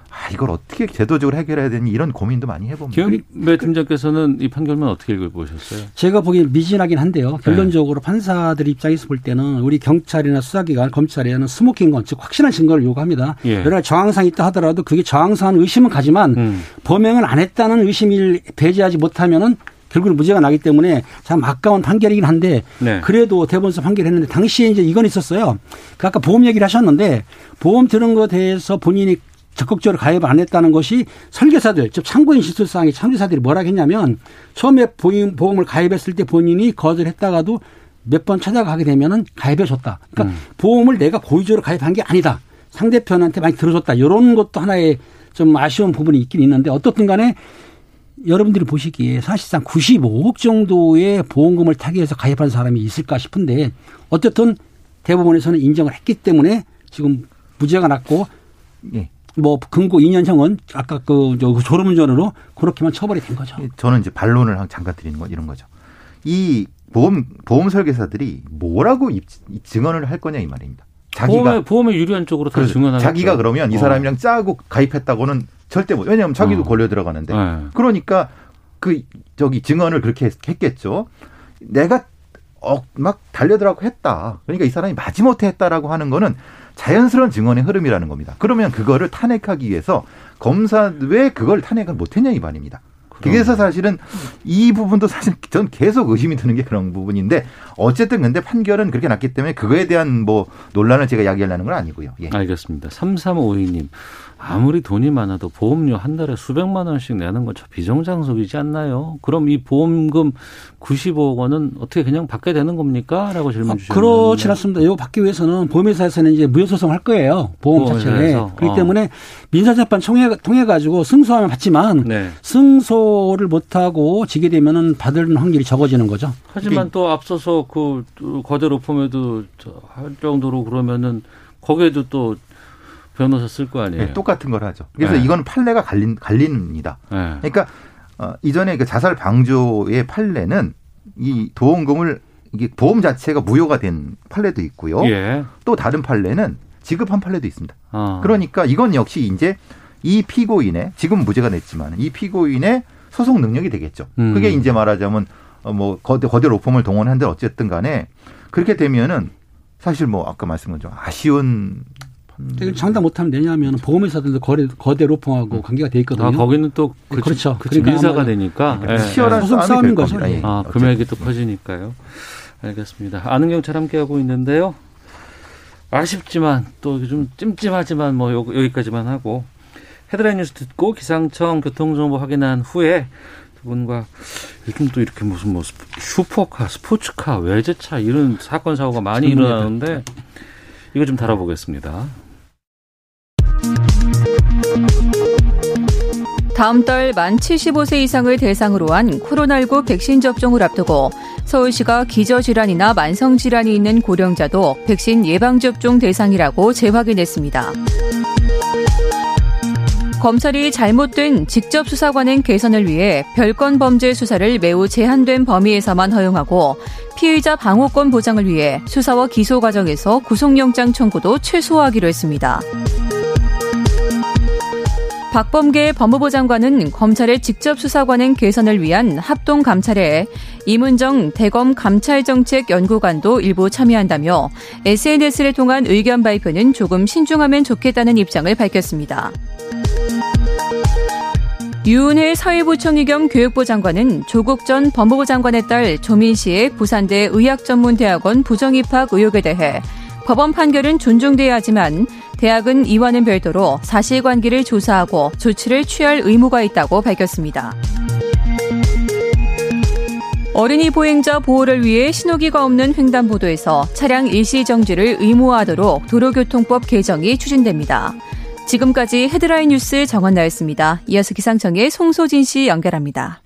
아 이걸 어떻게 제도적으로 해결해야 되니 이런 고민도 많이 해봅니다. 김은배 팀장께서는 이 판결문 어떻게 읽어보셨어요? 제가 보기엔 미진하긴 한데요. 결론적으로 네. 판사들 입장에서 볼 때는 우리 경찰이나 수사기관, 검찰에는 스모킹건, 즉 확실한 증거를 요구합니다. 예. 여러 가지 정황상이 있다 하더라도 그게 정황상 의심은 가지만 범행을 안 했다는 의심을 배제하지 못하면은 결국은 무죄가 나기 때문에 참 아까운 판결이긴 한데 네. 그래도 대법원에서 판결했는데 당시에 이제 이건 있었어요. 그 아까 보험 얘기를 하셨는데 보험 들은 것에 대해서 본인이 적극적으로 가입을 안 했다는 것이 설계사들, 즉 참고인 실수사항에 참고사들이 뭐라고 했냐면 처음에 보험을 가입했을 때 본인이 거절했다가도 몇 번 찾아가게 되면은 가입해줬다. 그러니까 보험을 내가 고의적으로 가입한 게 아니다. 상대편한테 많이 들어줬다. 이런 것도 하나의 좀 아쉬운 부분이 있긴 있는데 어떻든 간에 여러분들이 보시기에 사실상 95억 정도의 보험금을 타개해서 가입한 사람이 있을까 싶은데 어쨌든 대법원에서는 인정을 했기 때문에 지금 무죄가 났고 예. 뭐 금고 2년형은 아까 그 졸음운전으로 그렇게만 처벌이 된 거죠. 저는 이제 반론을 잠깐 드리는 건 이런 거죠. 이 보험 설계사들이 뭐라고 증언을 할 거냐 이 말입니다. 자기가 보험에 유리한 쪽으로 다 증언하는. 자기가 그러면 이 사람이랑 짜고 가입했다고는 절대 못. 왜냐하면 자기도 걸려 들어가는데. 네. 그러니까 그 저기 증언을 그렇게 했겠죠. 내가 막 달려들어가고 했다. 그러니까 이 사람이 마지못해 했다라고 하는 거는. 자연스러운 증언의 흐름이라는 겁니다. 그러면 그거를 탄핵하기 위해서 검사 왜 그걸 탄핵을 못했냐 이 말입니다. 그래서 사실은 이 부분도 사실 전 계속 의심이 드는 게 그런 부분인데 어쨌든 근데 판결은 그렇게 났기 때문에 그거에 대한 뭐 논란을 제가 이야기하려는 건 아니고요. 예. 알겠습니다. 3352님. 아무리 돈이 많아도 보험료 한 달에 수백만 원씩 내는 건 저 비정상적이지 않나요? 그럼 이 보험금 95억 원은 어떻게 그냥 받게 되는 겁니까? 라고 질문 주셨는데. 그렇지 않습니다. 이거 받기 위해서는 보험회사에서는 이제 무효소송할 거예요. 보험 자체에. 그렇기 때문에 민사재판 통해가지고 승소하면 받지만 네. 승소를 못하고 지게 되면은 받을 확률이 적어지는 거죠. 하지만 또 앞서서 그 거대 로펌에도 할 정도로 그러면은 거기에도 또 변호사 쓸 거 아니에요. 네, 똑같은 걸 하죠. 그래서 네. 이건 판례가 갈립니다. 네. 그러니까 이전에 그 자살 방조의 판례는 이 도움금을 이게 보험 자체가 무효가 된 판례도 있고요. 예. 또 다른 판례는 지급한 판례도 있습니다. 그러니까 이건 역시 이제 이 피고인의 지금 무죄가 냈지만 이 피고인의 소송 능력이 되겠죠. 그게 이제 말하자면 뭐 거대 로펌을 동원한들 어쨌든 간에 그렇게 되면은 사실 뭐 아까 말씀한 좀 아쉬운. 장담 못하면 되냐면 보험회사들도 거대 로펌하고 관계가 돼 있거든요. 아, 거기는 또 그렇죠. 그러니까 민사가 되니까 치열한 소송 싸움인 거죠. 아, 금액이 또 커지니까요. 알겠습니다. 아는 경찰 함께하고 있는데요. 아쉽지만 또 좀 찜찜하지만 뭐 여기까지만 하고 헤드라인 뉴스 듣고 기상청 교통정보 확인한 후에 두 분과 요즘 또 이렇게 무슨 뭐 슈퍼카, 스포츠카, 외제차 이런 사건 사고가 많이 일어나는데 이거 좀 다뤄보겠습니다. 다음 달 만 75세 이상을 대상으로 한 코로나19 백신 접종을 앞두고 서울시가 기저질환이나 만성질환이 있는 고령자도 백신 예방접종 대상이라고 재확인했습니다. 검찰이 잘못된 직접 수사 관행 개선을 위해 별건 범죄 수사를 매우 제한된 범위에서만 허용하고 피의자 방어권 보장을 위해 수사와 기소 과정에서 구속영장 청구도 최소화하기로 했습니다. 박범계 법무부 장관은 검찰의 직접 수사관행 개선을 위한 합동 감찰에 임은정 대검 감찰정책연구관도 일부 참여한다며 SNS를 통한 의견 발표는 조금 신중하면 좋겠다는 입장을 밝혔습니다. 유은혜 사회부총리 겸 교육부 장관은 조국 전 법무부 장관의 딸 조민 씨의 부산대 의학전문대학원 부정입학 의혹에 대해 법원 판결은 존중돼야 하지만 대학은 이와는 별도로 사실관계를 조사하고 조치를 취할 의무가 있다고 밝혔습니다. 어린이 보행자 보호를 위해 신호기가 없는 횡단보도에서 차량 일시 정지를 의무화하도록 도로교통법 개정이 추진됩니다. 지금까지 헤드라인 뉴스 정원나였습니다. 이어서 기상청의 송소진 씨 연결합니다.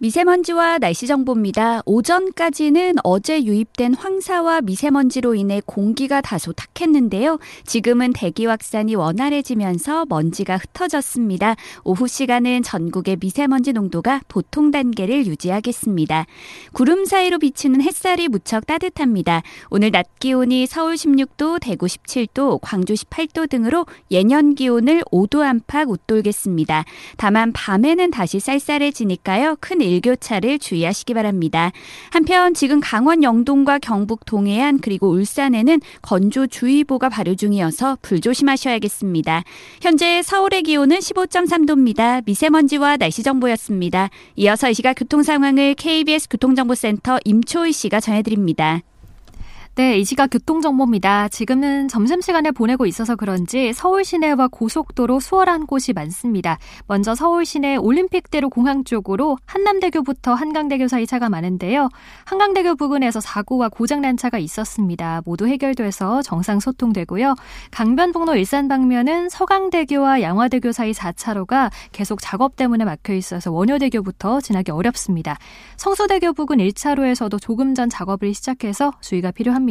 미세먼지와 날씨 정보입니다. 오전까지는 어제 유입된 황사와 미세먼지로 인해 공기가 다소 탁했는데요. 지금은 대기 확산이 원활해지면서 먼지가 흩어졌습니다. 오후 시간은 전국의 미세먼지 농도가 보통 단계를 유지하겠습니다. 구름 사이로 비치는 햇살이 무척 따뜻합니다. 오늘 낮 기온이 서울 16도, 대구 17도, 광주 18도 등으로 예년 기온을 5도 안팎 웃돌겠습니다. 다만 밤에는 다시 쌀쌀해지니까요. 큰 일교차를 주의하시기 바랍니다. 한편 지금 강원 영동과 경북 동해안 그리고 울산에는 건조주의보가 발효 중이어서 불조심하셔야겠습니다. 현재 서울의 기온은 15.3도입니다. 미세먼지와 날씨 정보였습니다. 이어서 이 시각 교통 상황을 KBS 교통정보센터 임초희 씨가 전해드립니다. 네, 이 시각 교통정보입니다. 지금은 점심시간을 보내고 있어서 그런지 서울 시내와 고속도로 수월한 곳이 많습니다. 먼저 서울 시내 올림픽대로 공항 쪽으로 한남대교부터 한강대교 사이 차가 많은데요. 한강대교 부근에서 사고와 고장난 차가 있었습니다. 모두 해결돼서 정상 소통되고요. 강변북로 일산 방면은 서강대교와 양화대교 사이 4차로가 계속 작업 때문에 막혀 있어서 원효대교부터 지나기 어렵습니다. 성수대교 부근 1차로에서도 조금 전 작업을 시작해서 주의가 필요합니다.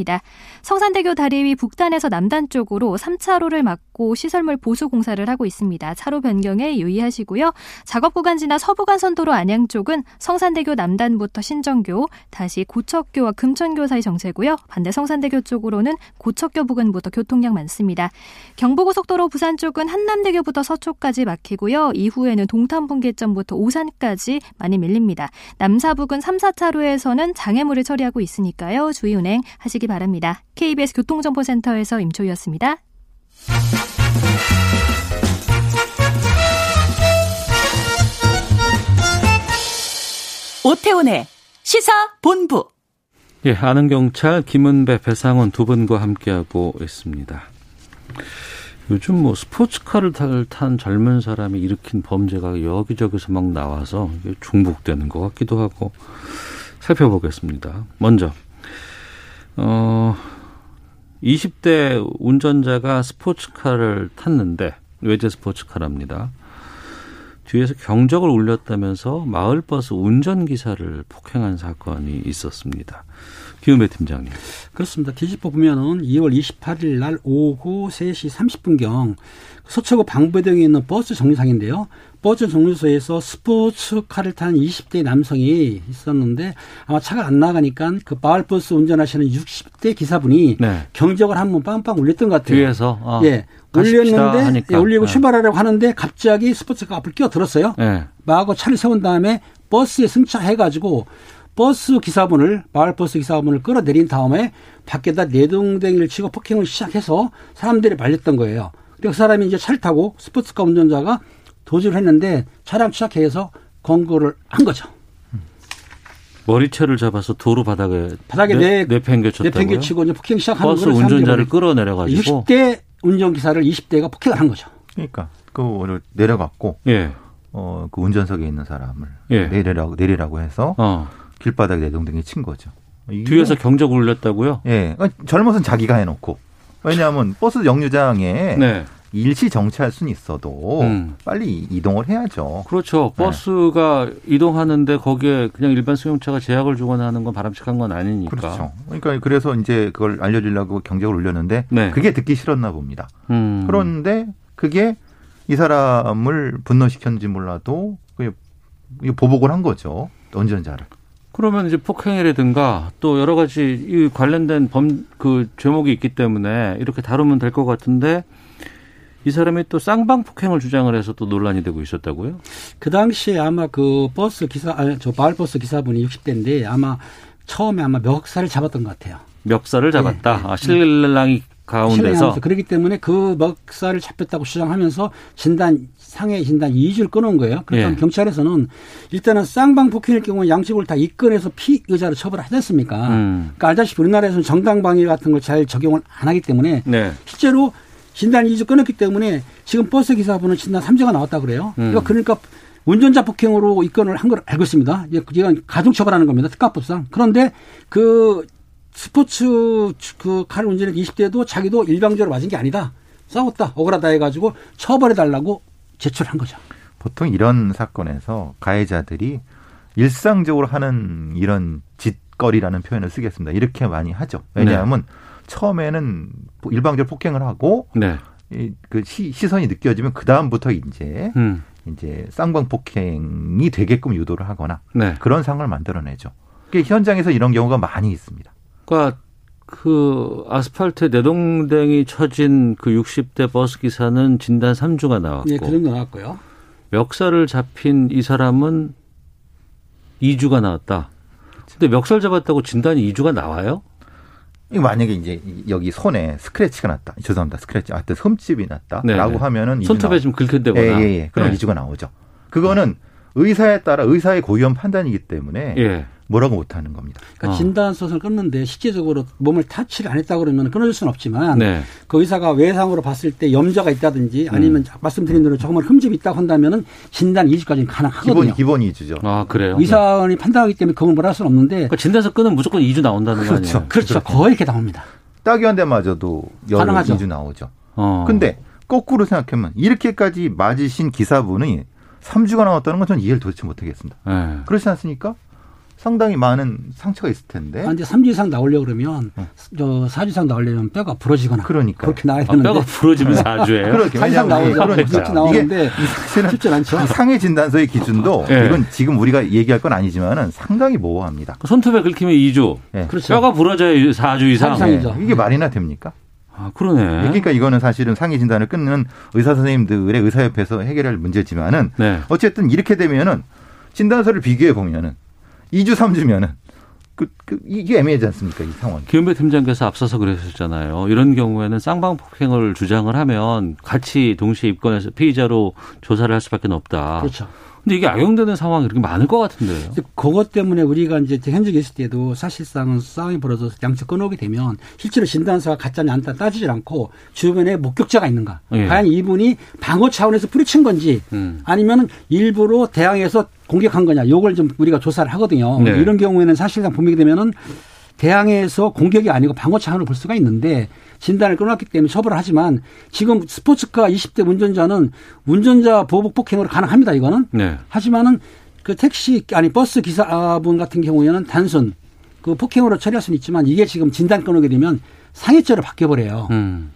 성산대교 다리 위 북단에서 남단 쪽으로 3차로를 막고 시설물 보수 공사를 하고 있습니다. 차로 변경에 유의하시고요. 작업 구간 지나 서부간선도로 안양 쪽은 성산대교 남단부터 신정교, 다시 고척교와 금천교 사이 정체고요. 반대 성산대교 쪽으로는 고척교 부근부터 교통량 많습니다. 경부고속도로 부산 쪽은 한남대교부터 서초까지 막히고요. 이후에는 동탄분기점부터 오산까지 많이 밀립니다. 남사 부근 3, 4차로에서는 장애물을 처리하고 있으니까요. 주의 운행 하시기 바랍니다. KBS 교통정보센터에서 임초희였습니다. 오태훈의 시사본부. 예, 아는 경찰 김은배, 배상훈 두 분과 함께하고 있습니다. 요즘 뭐 스포츠카를 탄 젊은 사람이 일으킨 범죄가 여기저기서 막 나와서 중복되는 것 같기도 하고 살펴보겠습니다. 먼저 20대 운전자가 스포츠카를 탔는데 외제 스포츠카랍니다. 뒤에서 경적을 울렸다면서 마을버스 운전기사를 폭행한 사건이 있었습니다. 김은배 팀장님. 그렇습니다. 뒤집어 보면은 2월 28일 날 오후 3시 30분경 서초구 방배동에 있는 버스 정류장인데요. 버스 정류소에서 스포츠카를 탄 20대 남성이 있었는데 아마 차가 안 나가니까 그 마을버스 운전하시는 60대 기사분이 네. 경적을 한번 빵빵 울렸던 것 같아요. 뒤에서? 아, 예, 울렸는데 예, 울리고 네. 출발하려고 하는데 갑자기 스포츠카 앞을 끼어들었어요. 네. 마구 차를 세운 다음에 버스에 승차해가지고 마을버스 기사분을 끌어내린 다음에 밖에다 내동댕이를 치고 폭행을 시작해서 사람들이 말렸던 거예요. 그 사람이 이제 차를 타고 스포츠카 운전자가 도주를 했는데 차량 추적해서 검거를 한 거죠. 머리채를 잡아서 도로 바닥에 내팽개쳤다고요? 내팽개치고 이제 폭행 시작하는 거예요. 버스 운전자를 끌어내려가지고. 60대 운전기사를 20대가 폭행을 한 거죠. 그러니까 그거를 내려갔고 예. 그 운전석에 있는 사람을 예. 내리라고 해서 길바닥에 내동댕이 친 거죠. 뒤에서 경적 울렸다고요? 예. 그러니까 젊어서는 자기가 해놓고. 왜냐하면 버스 정류장에 네. 일시 정차할 수는 있어도 빨리 이동을 해야죠. 그렇죠. 버스가 네. 이동하는데 거기에 그냥 일반 승용차가 제약을 주거나 하는 건 바람직한 건 아니니까. 그렇죠. 그러니까 그래서 이제 그걸 알려주려고 경적을 울렸는데 네. 그게 듣기 싫었나 봅니다. 그런데 그게 이 사람을 분노시켰는지 몰라도 보복을 한 거죠. 운전자를. 그러면 이제 폭행이라든가 또 여러 가지 이 관련된 그 죄목이 있기 때문에 이렇게 다루면 될 것 같은데 이 사람이 또 쌍방폭행을 주장을 해서 또 논란이 되고 있었다고요? 그 당시에 아마 그 버스 기사, 저 마을버스 기사분이 60대인데 아마 처음에 아마 멱살을 잡았던 것 같아요. 멱살을 잡았다. 네. 아, 신랑이 가운데서. 그렇기 때문에 그 멱살을 잡혔다고 주장하면서 진단, 상해 진단 2주를 끊은 거예요. 그렇다면 예. 경찰에서는 일단은 쌍방폭행일 경우 양쪽을 다 입건해서 피의자로 처벌을 하지 않습니까? 그러니까 알다시피 우리나라에서는 정당방위 같은 걸 잘 적용을 안 하기 때문에 네. 실제로 진단 2주 끊었기 때문에 지금 버스 기사분은 진단 3주가 나왔다 그래요. 그러니까 운전자 폭행으로 입건을 한 걸 알고 있습니다. 이건 가중 처벌하는 겁니다. 특가법상. 그런데 그 스포츠 그 칼 운전한 20대도 자기도 일방적으로 맞은 게 아니다. 싸웠다. 억울하다 해가지고 처벌해달라고 제출한 거죠. 보통 이런 사건에서 가해자들이 일상적으로 하는 이런 짓거리라는 표현을 쓰겠습니다. 이렇게 많이 하죠. 왜냐하면 네. 처음에는 일방적으로 폭행을 하고 네. 그 시선이 느껴지면 그 다음부터 이제 쌍방폭행이 되게끔 유도를 하거나 네. 그런 상황을 만들어내죠. 그러니까 현장에서 이런 경우가 많이 있습니다. 그러니까 그 아스팔트에 내동댕이 쳐진 그 60대 버스 기사는 진단 3주가 나왔고, 네, 그 정도 나왔고요. 멱살을 잡힌 이 사람은 2주가 나왔다. 근데 멱살 잡았다고 진단이 2주가 나와요? 만약에 이제 여기 손에 스크래치가 났다. 죄송합니다. 스크래치. 하여튼 흠집이 났다라고 네. 하면은 손톱에 좀 긁혔다거나. 예. 그럼 2주가 나오죠. 그거는 의사에 따라 의사의 고유한 판단이기 때문에 예. 뭐라고 못하는 겁니다. 그러니까 진단서를 끊는데 실제적으로 몸을 타치를 안 했다고 그러면 끊어줄 수는 없지만 네. 그 의사가 외상으로 봤을 때 염좌가 있다든지 아니면 말씀드린 대로 조금만 흠집이 있다고 한다면 진단 2주까지는 가능하거든요. 기본이 2주죠. 아, 그래요? 의사원이 네. 판단하기 때문에 그건 뭐라 할 수는 없는데. 그러니까 진단서 끊으면 무조건 2주 나온다는 거 아니에요? 그렇죠. 거의 이렇게 나옵니다. 따귀 한 대마저도 가능하죠. 2주 나오죠. 근데 거꾸로 생각하면 이렇게까지 맞으신 기사분이 3주가 나왔다는 건 저는 이해를 도대체 못하겠습니다. 네. 그렇지 않습니까? 상당히 많은 상처가 있을 텐데. 근데 3주 이상 나오려고 그러면, 4주 이상 나오려면 뼈가 부러지거나. 그러니까. 그렇게 나와야 되는데. 아, 뼈가 부러지면 4주예요. 그렇게. 4주 이상 나오는데 쉽지 않죠. 상해 진단서의 기준도, 네. 이건 지금 우리가 얘기할 건 아니지만은 상당히 모호합니다. 그 손톱에 긁히면 2주. 네. 그렇죠. 뼈가 부러져야 4주 이상. 네. 이게 말이나 됩니까? 아, 그러네. 그러니까 이거는 사실은 상해 진단을 끊는 의사 선생님들의 의사협회에서 해결할 문제지만은. 네. 어쨌든 이렇게 되면은 진단서를 비교해 보면은 2주, 3주면은 이게 애매하지 않습니까? 이 상황. 김은배 팀장께서 앞서서 그랬었잖아요. 이런 경우에는 쌍방폭행을 주장을 하면 같이 동시에 입건해서 피의자로 조사를 할 수밖에 없다. 그렇죠. 근데 이게 악용되는 상황이 이렇게 많을 것 같은데요. 그것 때문에 우리가 이제 현직에 있을 때도 사실상은 싸움이 벌어져서 양측 끊어오게 되면 실제로 진단서가 가짜냐 안타 따지질 않고 주변에 목격자가 있는가. 예. 과연 이분이 방어 차원에서 뿌리친 건지 아니면 일부러 대항해서 공격한 거냐. 이걸 좀 우리가 조사를 하거든요. 네. 이런 경우에는 사실상 보게 되면은 대항해서 공격이 아니고 방어 차원을 볼 수가 있는데 진단을 끊어놨기 때문에 처벌을 하지만 지금 스포츠카 20대 운전자는 운전자 보복 폭행으로 가능합니다. 이거는. 네. 하지만은 그 택시 아니 버스 기사분 같은 경우에는 단순 그 폭행으로 처리할 수는 있지만 이게 지금 진단 끊어게 되면 상해죄로 바뀌어버려요.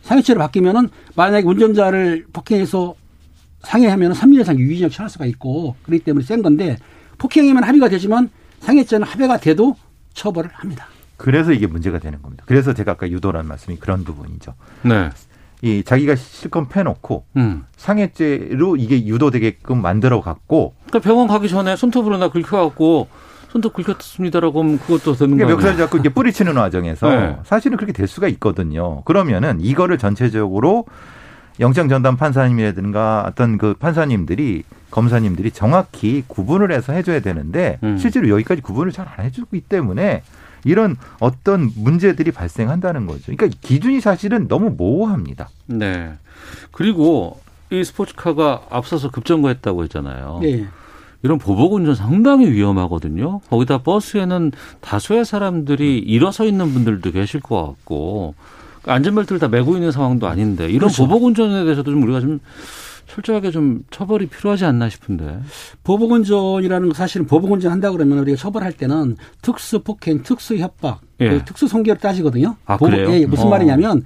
상해죄로 바뀌면은 만약에 운전자를 폭행해서 상해하면 3년 이상 유기징역 처할 수가 있고 그렇기 때문에 센 건데 폭행이면 합의가 되지만 상해죄는 합의가 돼도 처벌을 합니다. 그래서 이게 문제가 되는 겁니다. 그래서 제가 아까 유도라는 말씀이 그런 부분이죠. 네. 이 자기가 실컷 패놓고 상해죄로 이게 유도되게끔 만들어갖고. 그러니까 병원 가기 전에 손톱으로 나 긁혀갖고 손톱 긁혔습니다라고 하면 그것도 되는 거예요. 멱살 잡고 이제 뿌리치는 과정에서 네. 사실은 그렇게 될 수가 있거든요. 그러면은 이거를 전체적으로 영장 전담 판사님이라든가 어떤 그 판사님들이 검사님들이 정확히 구분을 해서 해줘야 되는데 실제로 여기까지 구분을 잘 안 해주고 있기 때문에. 이런 어떤 문제들이 발생한다는 거죠. 그러니까 기준이 사실은 너무 모호합니다. 네. 그리고 이 스포츠카가 앞서서 급정거했다고 했잖아요. 네. 이런 보복운전 상당히 위험하거든요. 거기다 버스에는 다수의 사람들이 일어서 있는 분들도 계실 것 같고 안전벨트를 다 메고 있는 상황도 아닌데 이런 그렇죠. 보복운전에 대해서도 좀 우리가 좀 철저하게 좀 처벌이 필요하지 않나 싶은데. 보복운전이라는 거 사실은 보복운전 한다고 그러면 우리가 처벌할 때는 특수폭행, 특수협박, 예. 특수성계로 따지거든요. 아, 그래요? 예, 무슨 말이냐면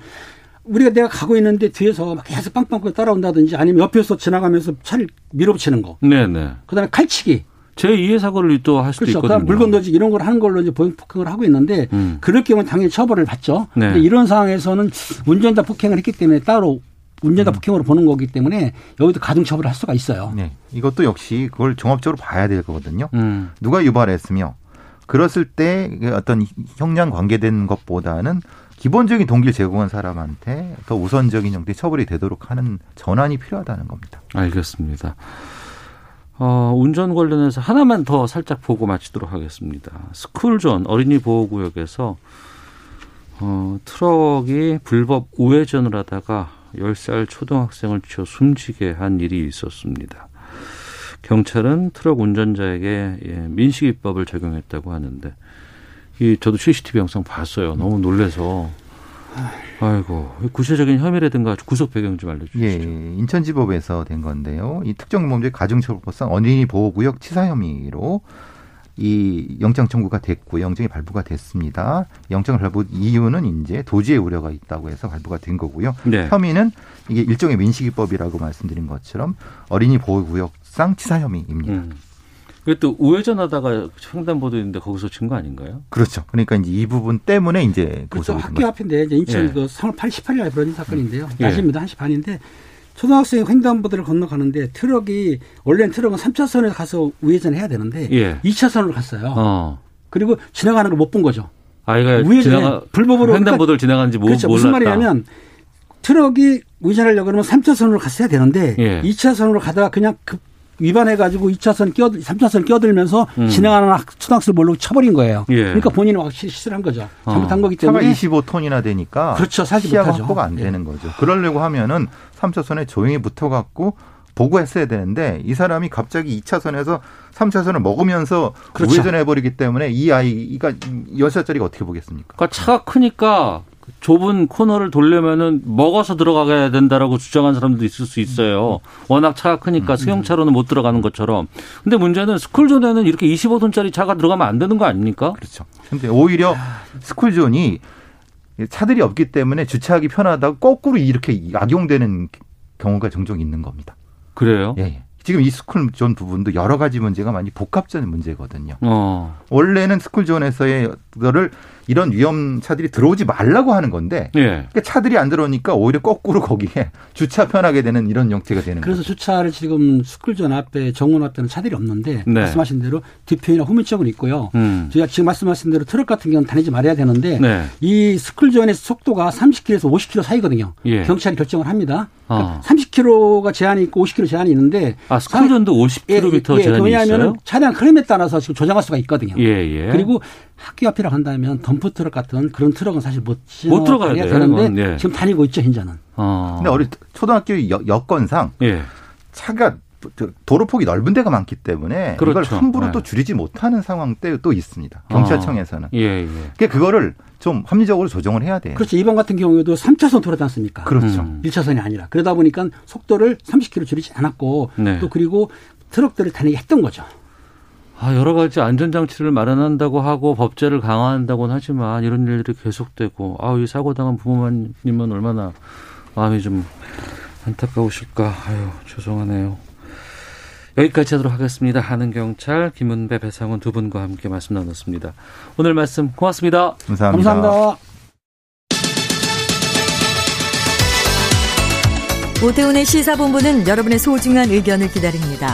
우리가 내가 가고 있는데 뒤에서 막 계속 빵빵 따라온다든지 아니면 옆에서 지나가면서 차를 밀어붙이는 거. 네네. 그다음에 칼치기. 제2의 사고를 또 할 수도 그렇죠. 있거든요. 그러니까 물건 던지기 이런 걸 하는 걸로 이제 보행폭행을 하고 있는데 그럴 경우는 당연히 처벌을 받죠. 네. 근데 이런 상황에서는 운전자 폭행을 했기 때문에 따로 운전자 폭행으로 보는 거기 때문에 여기도 가중처벌을 할 수가 있어요. 네. 이것도 역시 그걸 종합적으로 봐야 될 거거든요. 누가 유발했으며 그랬을 때 어떤 형량 관계된 것보다는 기본적인 동기를 제공한 사람한테 더 우선적인 형태의 처벌이 되도록 하는 전환이 필요하다는 겁니다. 알겠습니다. 운전 관련해서 하나만 더 살짝 보고 마치도록 하겠습니다. 스쿨존 어린이 보호구역에서 트럭이 불법 우회전을 하다가 10살 초등학생을 치워 숨지게 한 일이 있었습니다. 경찰은 트럭 운전자에게 민식이법을 적용했다고 하는데 저도 CCTV 영상 봤어요. 너무 놀라서. 아이고, 구체적인 혐의라든가 구속 배경 좀 알려주시죠. 예, 인천지법에서 된 건데요. 이 특정범죄 가중처벌법상 어린이 보호구역 치사 혐의로 이 영장 청구가 됐고 영장이 발부가 됐습니다. 영장 발부 이유는 이제 도주의 우려가 있다고 해서 발부가 된 거고요. 네. 혐의는 이게 일종의 민식이법이라고 말씀드린 것처럼 어린이 보호구역상 치사 혐의입니다. 그게 또 우회전하다가 횡단보도 있는데 거기서 친 거 아닌가요? 그렇죠. 그러니까 이제 이 부분 때문에 이제 그렇죠. 학교 앞인데 이제 인천 그 3월 18일에 벌어진 사건인데요. 낮입니다. 1시 반인데 초등학생이 횡단보도를 건너가는데 트럭이 원래는 트럭은 3차선에 가서 우회전을 해야 되는데 2차선으로 갔어요. 그리고 지나가는 걸 못 본 거죠. 아이가 불법으로 횡단보도를 지나가는지 그렇죠. 몰랐다. 무슨 말이냐면 트럭이 우회전하려고 그러면 3차선으로 갔어야 되는데 2차선으로 가다가 그냥 급 위반해가지고 2차선 3차선 끼어들면서 지나가는 초등학생을 모르고 쳐버린 거예요. 예. 그러니까 본인은 확실히 실수를 한 거죠. 잘못한 거기 때문에. 차가 25톤이나 되니까 그렇죠. 시야가 확보가 안 되는 거죠. 그러려고 하면은 3차선에 조용히 붙어갖고 보고했어야 되는데 이 사람이 갑자기 2차선에서 3차선을 먹으면서 그렇죠. 우회전해버리기 때문에 이 아이가 10살짜리가 어떻게 보겠습니까? 그러니까 차가 크니까 좁은 코너를 돌려면은 먹어서 들어가야 된다라고 주장한 사람도 있을 수 있어요. 워낙 차가 크니까 승용차로는 못 들어가는 것처럼. 근데 문제는 스쿨존에는 이렇게 25톤짜리 차가 들어가면 안 되는 거 아닙니까? 그렇죠. 근데 오히려 스쿨존이 차들이 없기 때문에 주차하기 편하다고 거꾸로 이렇게 악용되는 경우가 종종 있는 겁니다. 그래요? 예. 지금 이 스쿨존 부분도 여러 가지 문제가 많이 복합적인 문제거든요. 원래는 스쿨존에서의 거를 이런 위험 차들이 들어오지 말라고 하는 건데 그러니까 차들이 안 들어오니까 오히려 거꾸로 거기에 주차 편하게 되는 이런 형태가 되는 거죠. 그래서 주차를 지금 스쿨존 앞에 정문 앞에는 차들이 없는데 말씀하신 대로 뒤편이나 후면 쪽은 있고요. 저희가 지금 말씀하신 대로 트럭 같은 경우는 다니지 말아야 되는데 이 스쿨존의 속도가 30km에서 50km 사이거든요. 경찰이 결정을 합니다. 그러니까 30km가 제한이 있고 50km 제한이 있는데 스쿨존도 50km 제한이 왜냐하면 있어요? 차량 흐름에 따라서 지금 조정할 수가 있거든요. 그리고 학교 앞이라 한다면 덤프트럭 같은 그런 트럭은 사실 못 들어가야 되는데 지금 다니고 있죠, 현재는. 근데 초등학교 여건상 차가 도로폭이 넓은 데가 많기 때문에 그렇죠. 이걸 함부로 또 줄이지 못하는 상황 때 또 있습니다. 경찰청에서는. 그러니까 그거를 좀 합리적으로 조정을 해야 돼요. 그렇죠. 이번 같은 경우에도 3차선 돌았지 않습니까? 그렇죠. 1차선이 아니라. 그러다 보니까 속도를 30km 줄이지 않았고 또 그리고 트럭들을 다니게 했던 거죠. 여러 가지 안전장치를 마련한다고 하고 법제를 강화한다고는 하지만 이런 일들이 계속되고 이 사고당한 부모님은 얼마나 마음이 좀 안타까우실까. 죄송하네요. 여기까지 하도록 하겠습니다. 한은경찰, 김은배, 배상훈 두 분과 함께 말씀 나눴습니다. 오늘 말씀 고맙습니다. 감사합니다. 감사합니다. 오태훈의 시사본부는 여러분의 소중한 의견을 기다립니다.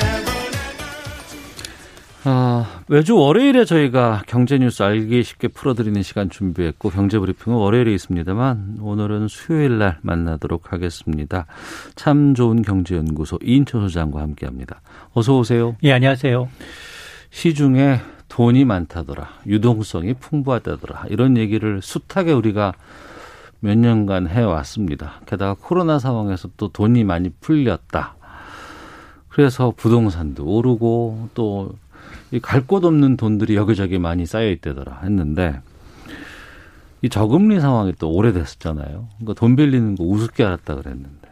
매주 월요일에 저희가 경제뉴스 알기 쉽게 풀어드리는 시간 준비했고 경제브리핑은 월요일에 있습니다만 오늘은 수요일날 만나도록 하겠습니다. 참 좋은 경제연구소 이인철 소장과 함께합니다. 어서 오세요. 예, 안녕하세요. 시중에 돈이 많다더라, 유동성이 풍부하다더라 이런 얘기를 숱하게 우리가 몇 년간 해왔습니다. 게다가 코로나 상황에서 또 돈이 많이 풀렸다. 그래서 부동산도 오르고 또 갈 곳 없는 돈들이 여기저기 많이 쌓여있다더라 했는데 이 저금리 상황이 또 오래됐었잖아요. 그러니까 돈 빌리는 거 우습게 알았다 그랬는데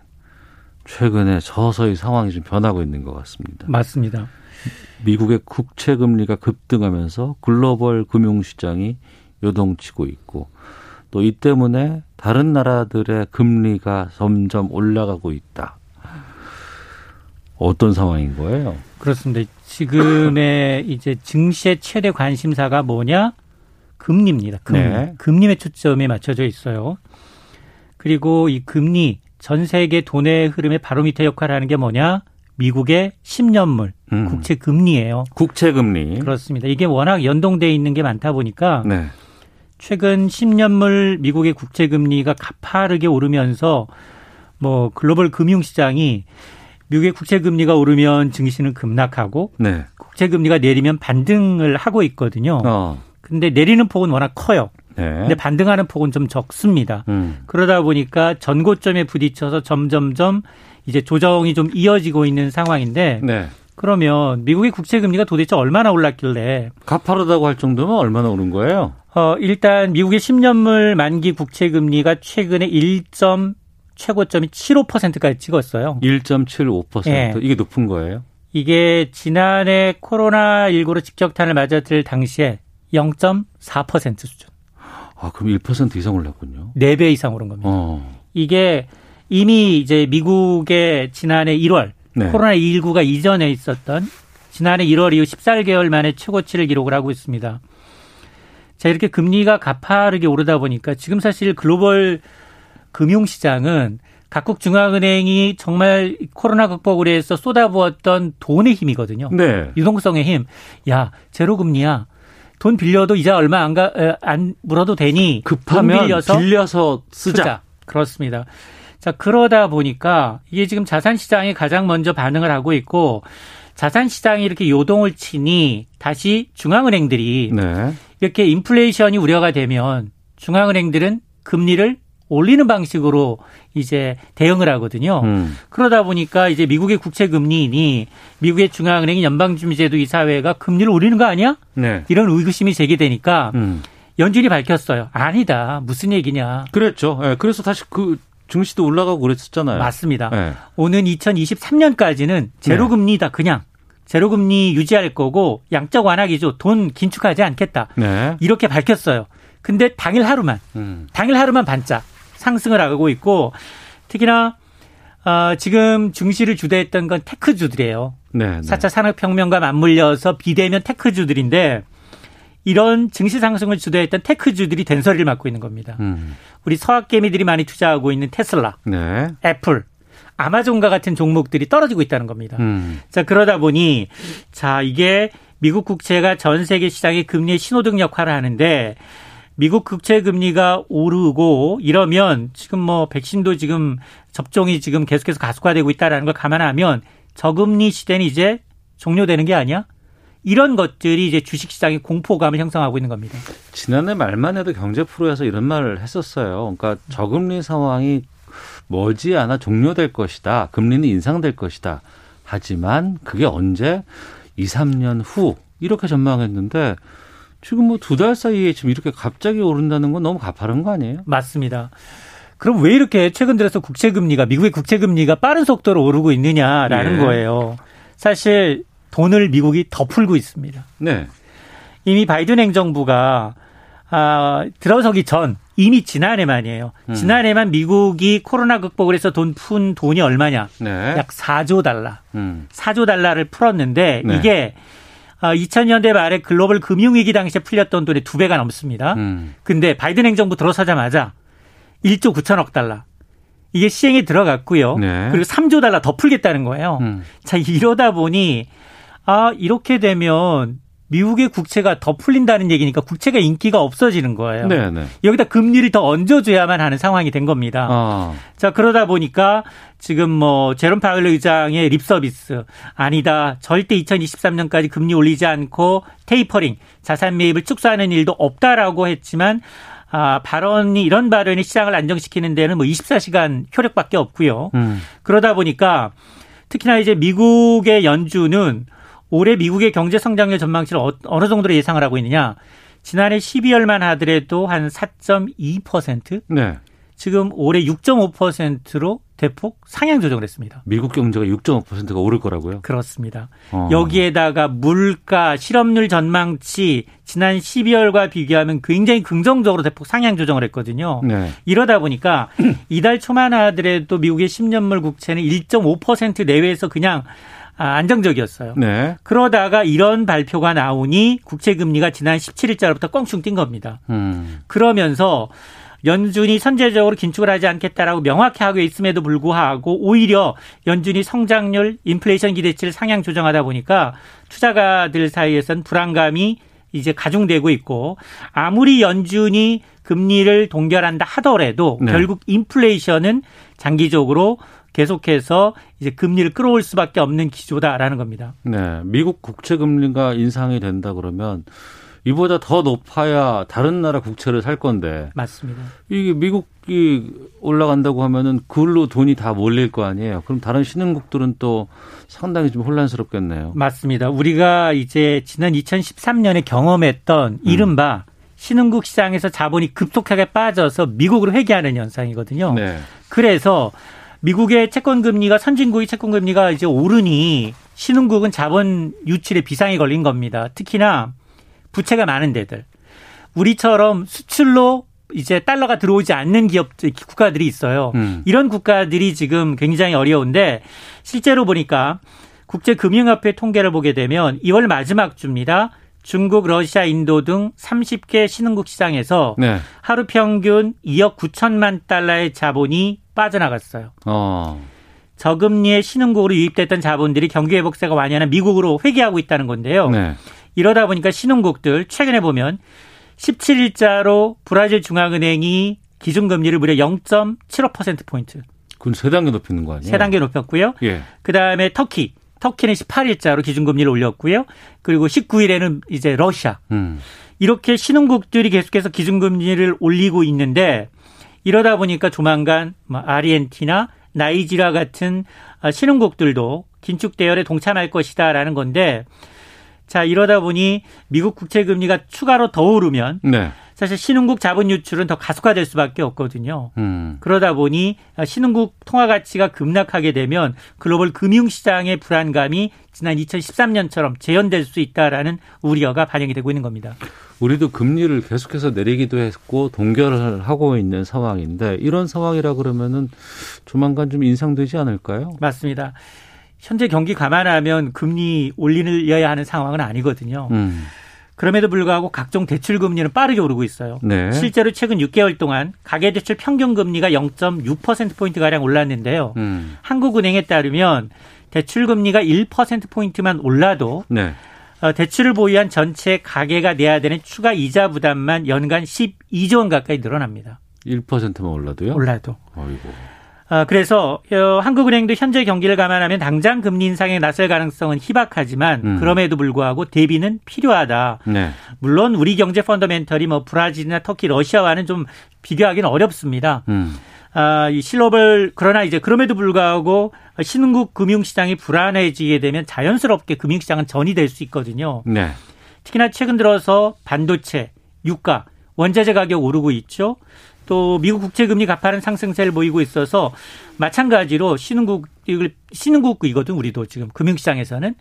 최근에 서서히 상황이 좀 변하고 있는 것 같습니다. 맞습니다. 미국의 국채 금리가 급등하면서 글로벌 금융시장이 요동치고 있고 또 이 때문에 다른 나라들의 금리가 점점 올라가고 있다. 어떤 상황인 거예요? 그렇습니다. 지금의 이제 증시의 최대 관심사가 뭐냐? 금리입니다. 금리. 네. 금리의 초점에 맞춰져 있어요. 그리고 이 금리, 전 세계 돈의 흐름의 바로미터 역할을 하는 게 뭐냐? 미국의 10년물 국채 금리예요. 국채 금리. 그렇습니다. 이게 워낙 연동되어 있는 게 많다 보니까 네. 최근 10년물 미국의 국채 금리가 가파르게 오르면서 뭐 글로벌 금융 시장이 미국의 국채 금리가 오르면 증시는 급락하고 네. 국채 금리가 내리면 반등을 하고 있거든요. 근데 내리는 폭은 워낙 커요. 네. 근데 반등하는 폭은 좀 적습니다. 그러다 보니까 전고점에 부딪혀서 점점점 이제 조정이 좀 이어지고 있는 상황인데 네. 그러면 미국의 국채 금리가 도대체 얼마나 올랐길래 가파르다고 할 정도면 얼마나 오른 거예요? 일단 미국의 10년물 만기 국채 금리가 최근에 최고점이 75%까지 찍었어요. 1.75%. 네. 이게 높은 거예요? 이게 지난해 코로나19로 직격탄을 맞았을 당시에 0.4% 수준. 아, 그럼 1% 이상 올랐군요. 4배 이상 오른 겁니다. 이게 이미 이제 미국의 지난해 1월 네. 코로나19가 이전에 있었던 지난해 1월 이후 14개월 만에 최고치를 기록을 하고 있습니다. 자, 이렇게 금리가 가파르게 오르다 보니까 지금 사실 글로벌 금융시장은 각국 중앙은행이 정말 코로나 극복으로 해서 쏟아부었던 돈의 힘이거든요. 네. 유동성의 힘. 야, 제로금리야. 돈 빌려도 이자 얼마 안 물어도 되니. 급하면 빌려서 쓰자. 그렇습니다. 자, 그러다 보니까 이게 지금 자산시장이 가장 먼저 반응을 하고 있고 자산시장이 이렇게 요동을 치니 다시 중앙은행들이 네. 이렇게 인플레이션이 우려가 되면 중앙은행들은 금리를 올리는 방식으로 이제 대응을 하거든요. 그러다 보니까 이제 미국의 국채 금리이니 미국의 중앙은행인 연방준비제도 이사회가 금리를 올리는 거 아니야? 네. 이런 의구심이 제기되니까 연준이 밝혔어요. 아니다. 무슨 얘기냐. 그랬죠. 네. 그래서 다시 그 증시도 올라가고 그랬었잖아요. 맞습니다. 네. 오는 2023년까지는 제로금리다. 네. 그냥. 제로금리 유지할 거고 양적 완화 기조 돈 긴축하지 않겠다. 네. 이렇게 밝혔어요. 근데 당일 하루만 반짝. 상승을 하고 있고 특히나 지금 증시를 주도했던 건 테크주들이에요. 네, 네. 4차 산업혁명과 맞물려서 비대면 테크주들인데 이런 증시 상승을 주도했던 테크주들이 된소리를 맡고 있는 겁니다. 우리 서학개미들이 많이 투자하고 있는 테슬라, 네. 애플, 아마존과 같은 종목들이 떨어지고 있다는 겁니다. 자 그러다 보니 자 이게 미국 국채가 전 세계 시장의 금리의 신호등 역할을 하는데 미국 국채 금리가 오르고 이러면 지금 뭐 백신도 지금 접종이 지금 계속해서 가속화되고 있다라는 걸 감안하면 저금리 시대는 이제 종료되는 게 아니야? 이런 것들이 이제 주식시장에 공포감을 형성하고 있는 겁니다. 지난해 말만 해도 경제 프로에서 이런 말을 했었어요. 그러니까 저금리 상황이 머지않아 종료될 것이다. 금리는 인상될 것이다. 하지만 그게 언제 2, 3년 후 이렇게 전망했는데 지금 뭐 2달 사이에 지금 이렇게 갑자기 오른다는 건 너무 가파른 거 아니에요? 맞습니다. 그럼 왜 이렇게 최근 들어서 국채금리가, 미국의 국채금리가 빠른 속도로 오르고 있느냐라는 네. 거예요. 사실 돈을 미국이 더 풀고 있습니다. 네. 이미 바이든 행정부가 들어서기 전, 이미 지난해만이에요. 지난해만 미국이 코로나 극복을 해서 푼 돈이 얼마냐? 네. 약 4조 달러. 4조 달러를 풀었는데 네. 이게 2000년대 말에 글로벌 금융위기 당시에 풀렸던 돈의 2배가 넘습니다. 근데 바이든 행정부 들어서자마자 1조 9천억 달러. 이게 시행에 들어갔고요. 네. 그리고 3조 달러 더 풀겠다는 거예요. 자, 이러다 보니, 이렇게 되면 미국의 국채가 더 풀린다는 얘기니까 국채가 인기가 없어지는 거예요. 네, 네. 여기다 금리를 더 얹어줘야만 하는 상황이 된 겁니다. 자, 그러다 보니까 지금 뭐 제롬 파월 의장의 립서비스 아니다. 절대 2023년까지 금리 올리지 않고 테이퍼링 자산 매입을 축소하는 일도 없다라고 했지만 이런 발언이 시장을 안정시키는 데는 뭐 24시간 효력밖에 없고요. 그러다 보니까 특히나 이제 미국의 연준은 올해 미국의 경제 성장률 전망치를 어느 정도로 예상을 하고 있느냐. 지난해 12월만 하더라도 한 4.2%? 네. 지금 올해 6.5%로 대폭 상향 조정을 했습니다. 미국 경제가 6.5%가 오를 거라고요? 그렇습니다. 여기에다가 물가, 실업률 전망치 지난 12월과 비교하면 굉장히 긍정적으로 대폭 상향 조정을 했거든요. 네. 이러다 보니까 이달 초만 하더라도 미국의 10년물 국채는 1.5% 내외에서 그냥 안정적이었어요. 네. 그러다가 이런 발표가 나오니 국채금리가 지난 17일자로부터 껑충 뛴 겁니다. 그러면서 연준이 선제적으로 긴축을 하지 않겠다라고 명확히 하고 있음에도 불구하고 오히려 연준이 성장률, 인플레이션 기대치를 상향 조정하다 보니까 투자가들 사이에서는 불안감이 이제 가중되고 있고, 아무리 연준이 금리를 동결한다 하더라도 네. 결국 인플레이션은 장기적으로 계속해서 이제 금리를 끌어올 수밖에 없는 기조다라는 겁니다. 네, 미국 국채 금리가 인상이 된다 그러면 이보다 더 높아야 다른 나라 국채를 살 건데. 맞습니다. 이게 미국이 올라간다고 하면은 그걸로 돈이 다 몰릴 거 아니에요. 그럼 다른 신흥국들은 또 상당히 좀 혼란스럽겠네요. 맞습니다. 우리가 이제 지난 2013년에 경험했던 이른바 신흥국 시장에서 자본이 급속하게 빠져서 미국으로 회귀하는 현상이거든요. 네. 그래서 미국의 채권 금리가, 선진국의 채권 금리가 이제 오르니 신흥국은 자본 유출에 비상이 걸린 겁니다. 특히나 부채가 많은 데들, 우리처럼 수출로 이제 달러가 들어오지 않는 기업, 국가들이 있어요. 이런 국가들이 지금 굉장히 어려운데, 실제로 보니까 국제금융협회 통계를 보게 되면 2월 마지막 주입니다. 중국, 러시아, 인도 등 30개 신흥국 시장에서 네. 하루 평균 2억 9천만 달러의 자본이 빠져나갔어요. 저금리의 신흥국으로 유입됐던 자본들이 경기 회복세가 완연한 미국으로 회귀하고 있다는 건데요. 네. 이러다 보니까 신흥국들, 최근에 보면 17일자로 브라질 중앙은행이 기준금리를 무려 0.75%포인트. 그건 3단계 높이는 거 아니에요? 3단계 높였고요. 예. 그다음에 터키는 18일자로 기준금리를 올렸고요. 그리고 19일에는 이제 러시아. 이렇게 신흥국들이 계속해서 기준금리를 올리고 있는데, 이러다 보니까 조만간 아르헨티나, 나이지리아 같은 신흥국들도 긴축 대열에 동참할 것이다라는 건데, 자, 이러다 보니 미국 국채 금리가 추가로 더 오르면 네. 사실 신흥국 자본 유출은 더 가속화될 수밖에 없거든요. 그러다 보니 신흥국 통화 가치가 급락하게 되면 글로벌 금융 시장의 불안감이 지난 2013년처럼 재현될 수 있다라는 우려가 반영이 되고 있는 겁니다. 우리도 금리를 계속해서 내리기도 했고 동결을 하고 있는 상황인데, 이런 상황이라 그러면은 조만간 좀 인상되지 않을까요? 맞습니다. 현재 경기 감안하면 금리 올리려야 하는 상황은 아니거든요. 그럼에도 불구하고 각종 대출 금리는 빠르게 오르고 있어요. 네. 실제로 최근 6개월 동안 가계대출 평균 금리가 0.6%포인트가량 올랐는데요. 한국은행에 따르면 대출 금리가 1%포인트만 올라도 네. 대출을 보유한 전체 가계가 내야 되는 추가 이자 부담만 연간 12조 원 가까이 늘어납니다. 1%만 올라도요? 올라도. 아이고. 그래서 한국은행도 현재 경기를 감안하면 당장 금리 인상에 나설 가능성은 희박하지만 그럼에도 불구하고 대비는 필요하다. 네. 물론 우리 경제 펀더멘털이 브라질이나 터키, 러시아와는 좀 비교하기는 어렵습니다. 그러나 이제 그럼에도 불구하고 신흥국 금융시장이 불안해지게 되면 자연스럽게 금융시장은 전이될 수 있거든요. 네. 특히나 최근 들어서 반도체, 유가, 원자재 가격 오르고 있죠. 또 미국 국채금리 가파른 상승세를 보이고 있어서 마찬가지로 신흥국이거든, 우리도 지금 금융시장에서는.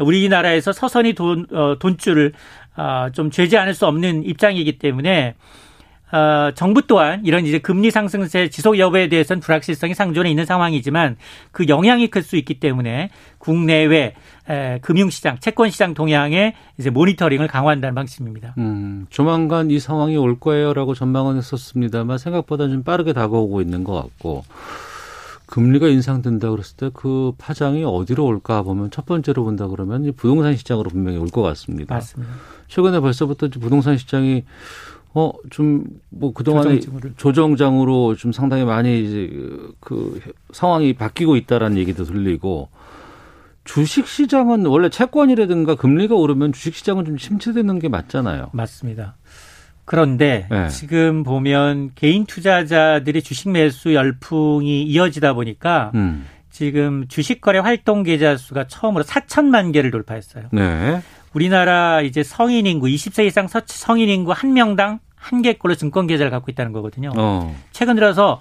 우리나라에서 서서히 돈줄을 좀 죄지 않을 수 없는 입장이기 때문에 정부 또한 이런 이제 금리 상승세 지속 여부에 대해서는 불확실성이 상존해 있는 상황이지만 그 영향이 클 수 있기 때문에 국내외 금융시장, 채권시장 동향에 이제 모니터링을 강화한다는 방침입니다. 조만간 이 상황이 올 거예요라고 전망은 했었습니다만 생각보다 좀 빠르게 다가오고 있는 것 같고, 금리가 인상된다 그랬을 때 그 파장이 어디로 올까 보면 첫 번째로 본다 그러면 부동산 시장으로 분명히 올 것 같습니다. 맞습니다. 최근에 벌써부터 부동산 시장이 그동안에 조정장으로 좀 상당히 많이 이제 그 상황이 바뀌고 있다라는 얘기도 들리고, 주식 시장은 원래 채권이라든가 금리가 오르면 주식 시장은 좀 침체되는 게 맞잖아요. 맞습니다. 그런데 네. 지금 보면 개인 투자자들의 주식 매수 열풍이 이어지다 보니까 지금 주식 거래 활동 계좌 수가 처음으로 4천만 개를 돌파했어요. 네. 우리나라 이제 성인 인구, 20세 이상 성인 인구 1명당 1개꼴로 증권 계좌를 갖고 있다는 거거든요. 최근 들어서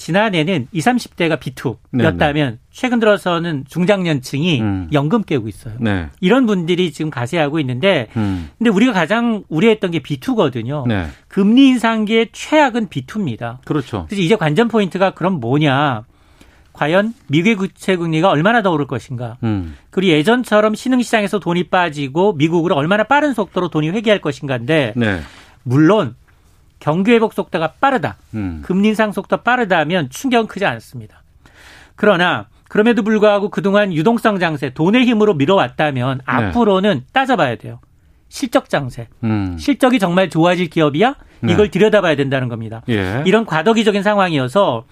지난해는 20, 30대가 B2였다면 최근 들어서는 중장년층이 연금 깨고 있어요. 네. 이런 분들이 지금 가세하고 있는데 근데 우리가 가장 우려했던 게 B2거든요. 네. 금리 인상기의 최악은 B2입니다. 그렇죠. 그래서 이제 관전 포인트가 그럼 뭐냐. 과연 미국의 국채 금리가 얼마나 더 오를 것인가. 그리고 예전처럼 신흥시장에서 돈이 빠지고 미국으로 얼마나 빠른 속도로 돈이 회귀할 것인가인데 네. 물론 경기 회복 속도가 빠르다. 금리 인상 속도가 빠르다면 충격은 크지 않습니다. 그러나 그럼에도 불구하고 그동안 유동성 장세, 돈의 힘으로 밀어왔다면 네. 앞으로는 따져봐야 돼요. 실적 장세. 실적이 정말 좋아질 기업이야? 네. 이걸 들여다봐야 된다는 겁니다. 예. 이런 과도기적인 상황이어서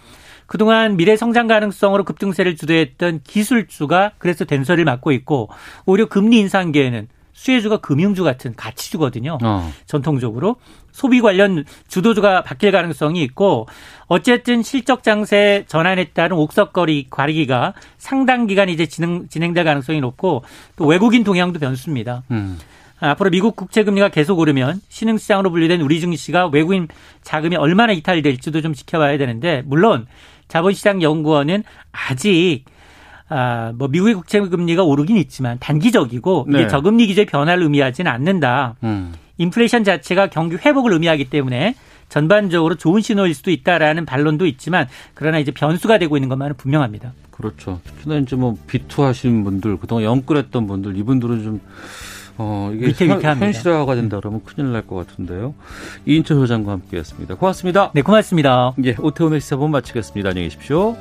그동안 미래 성장 가능성으로 급등세를 주도했던 기술주가 그래서 된소리를 맡고 있고 오히려 금리 인상기에는 수혜주가 금융주 같은 가치주거든요. 전통적으로. 소비 관련 주도주가 바뀔 가능성이 있고 어쨌든 실적 장세 전환에 따른 옥석거리 과리기가 상당 기간 이제 진행될 가능성이 높고 또 외국인 동향도 변수입니다. 앞으로 미국 국채 금리가 계속 오르면 신흥시장으로 분류된 우리 증시가 외국인 자금이 얼마나 이탈될지도 좀 지켜봐야 되는데 물론 자본시장연구원은 아직 미국의 국채 금리가 오르긴 있지만 단기적이고 네. 이게 저금리 기조의 변화를 의미하지는 않는다. 인플레이션 자체가 경기 회복을 의미하기 때문에 전반적으로 좋은 신호일 수도 있다라는 반론도 있지만 그러나 이제 변수가 되고 있는 것만은 분명합니다. 그렇죠. 특히나 이제 뭐 B2 하시는 분들 그동안 영끌했던 분들 이분들은 좀 이게 현실화가 된다 그러면 큰일 날 것 같은데요. 이인철 소장과 함께했습니다. 고맙습니다. 네, 고맙습니다. 예, 오태훈의 시사본 마치겠습니다. 안녕히 계십시오.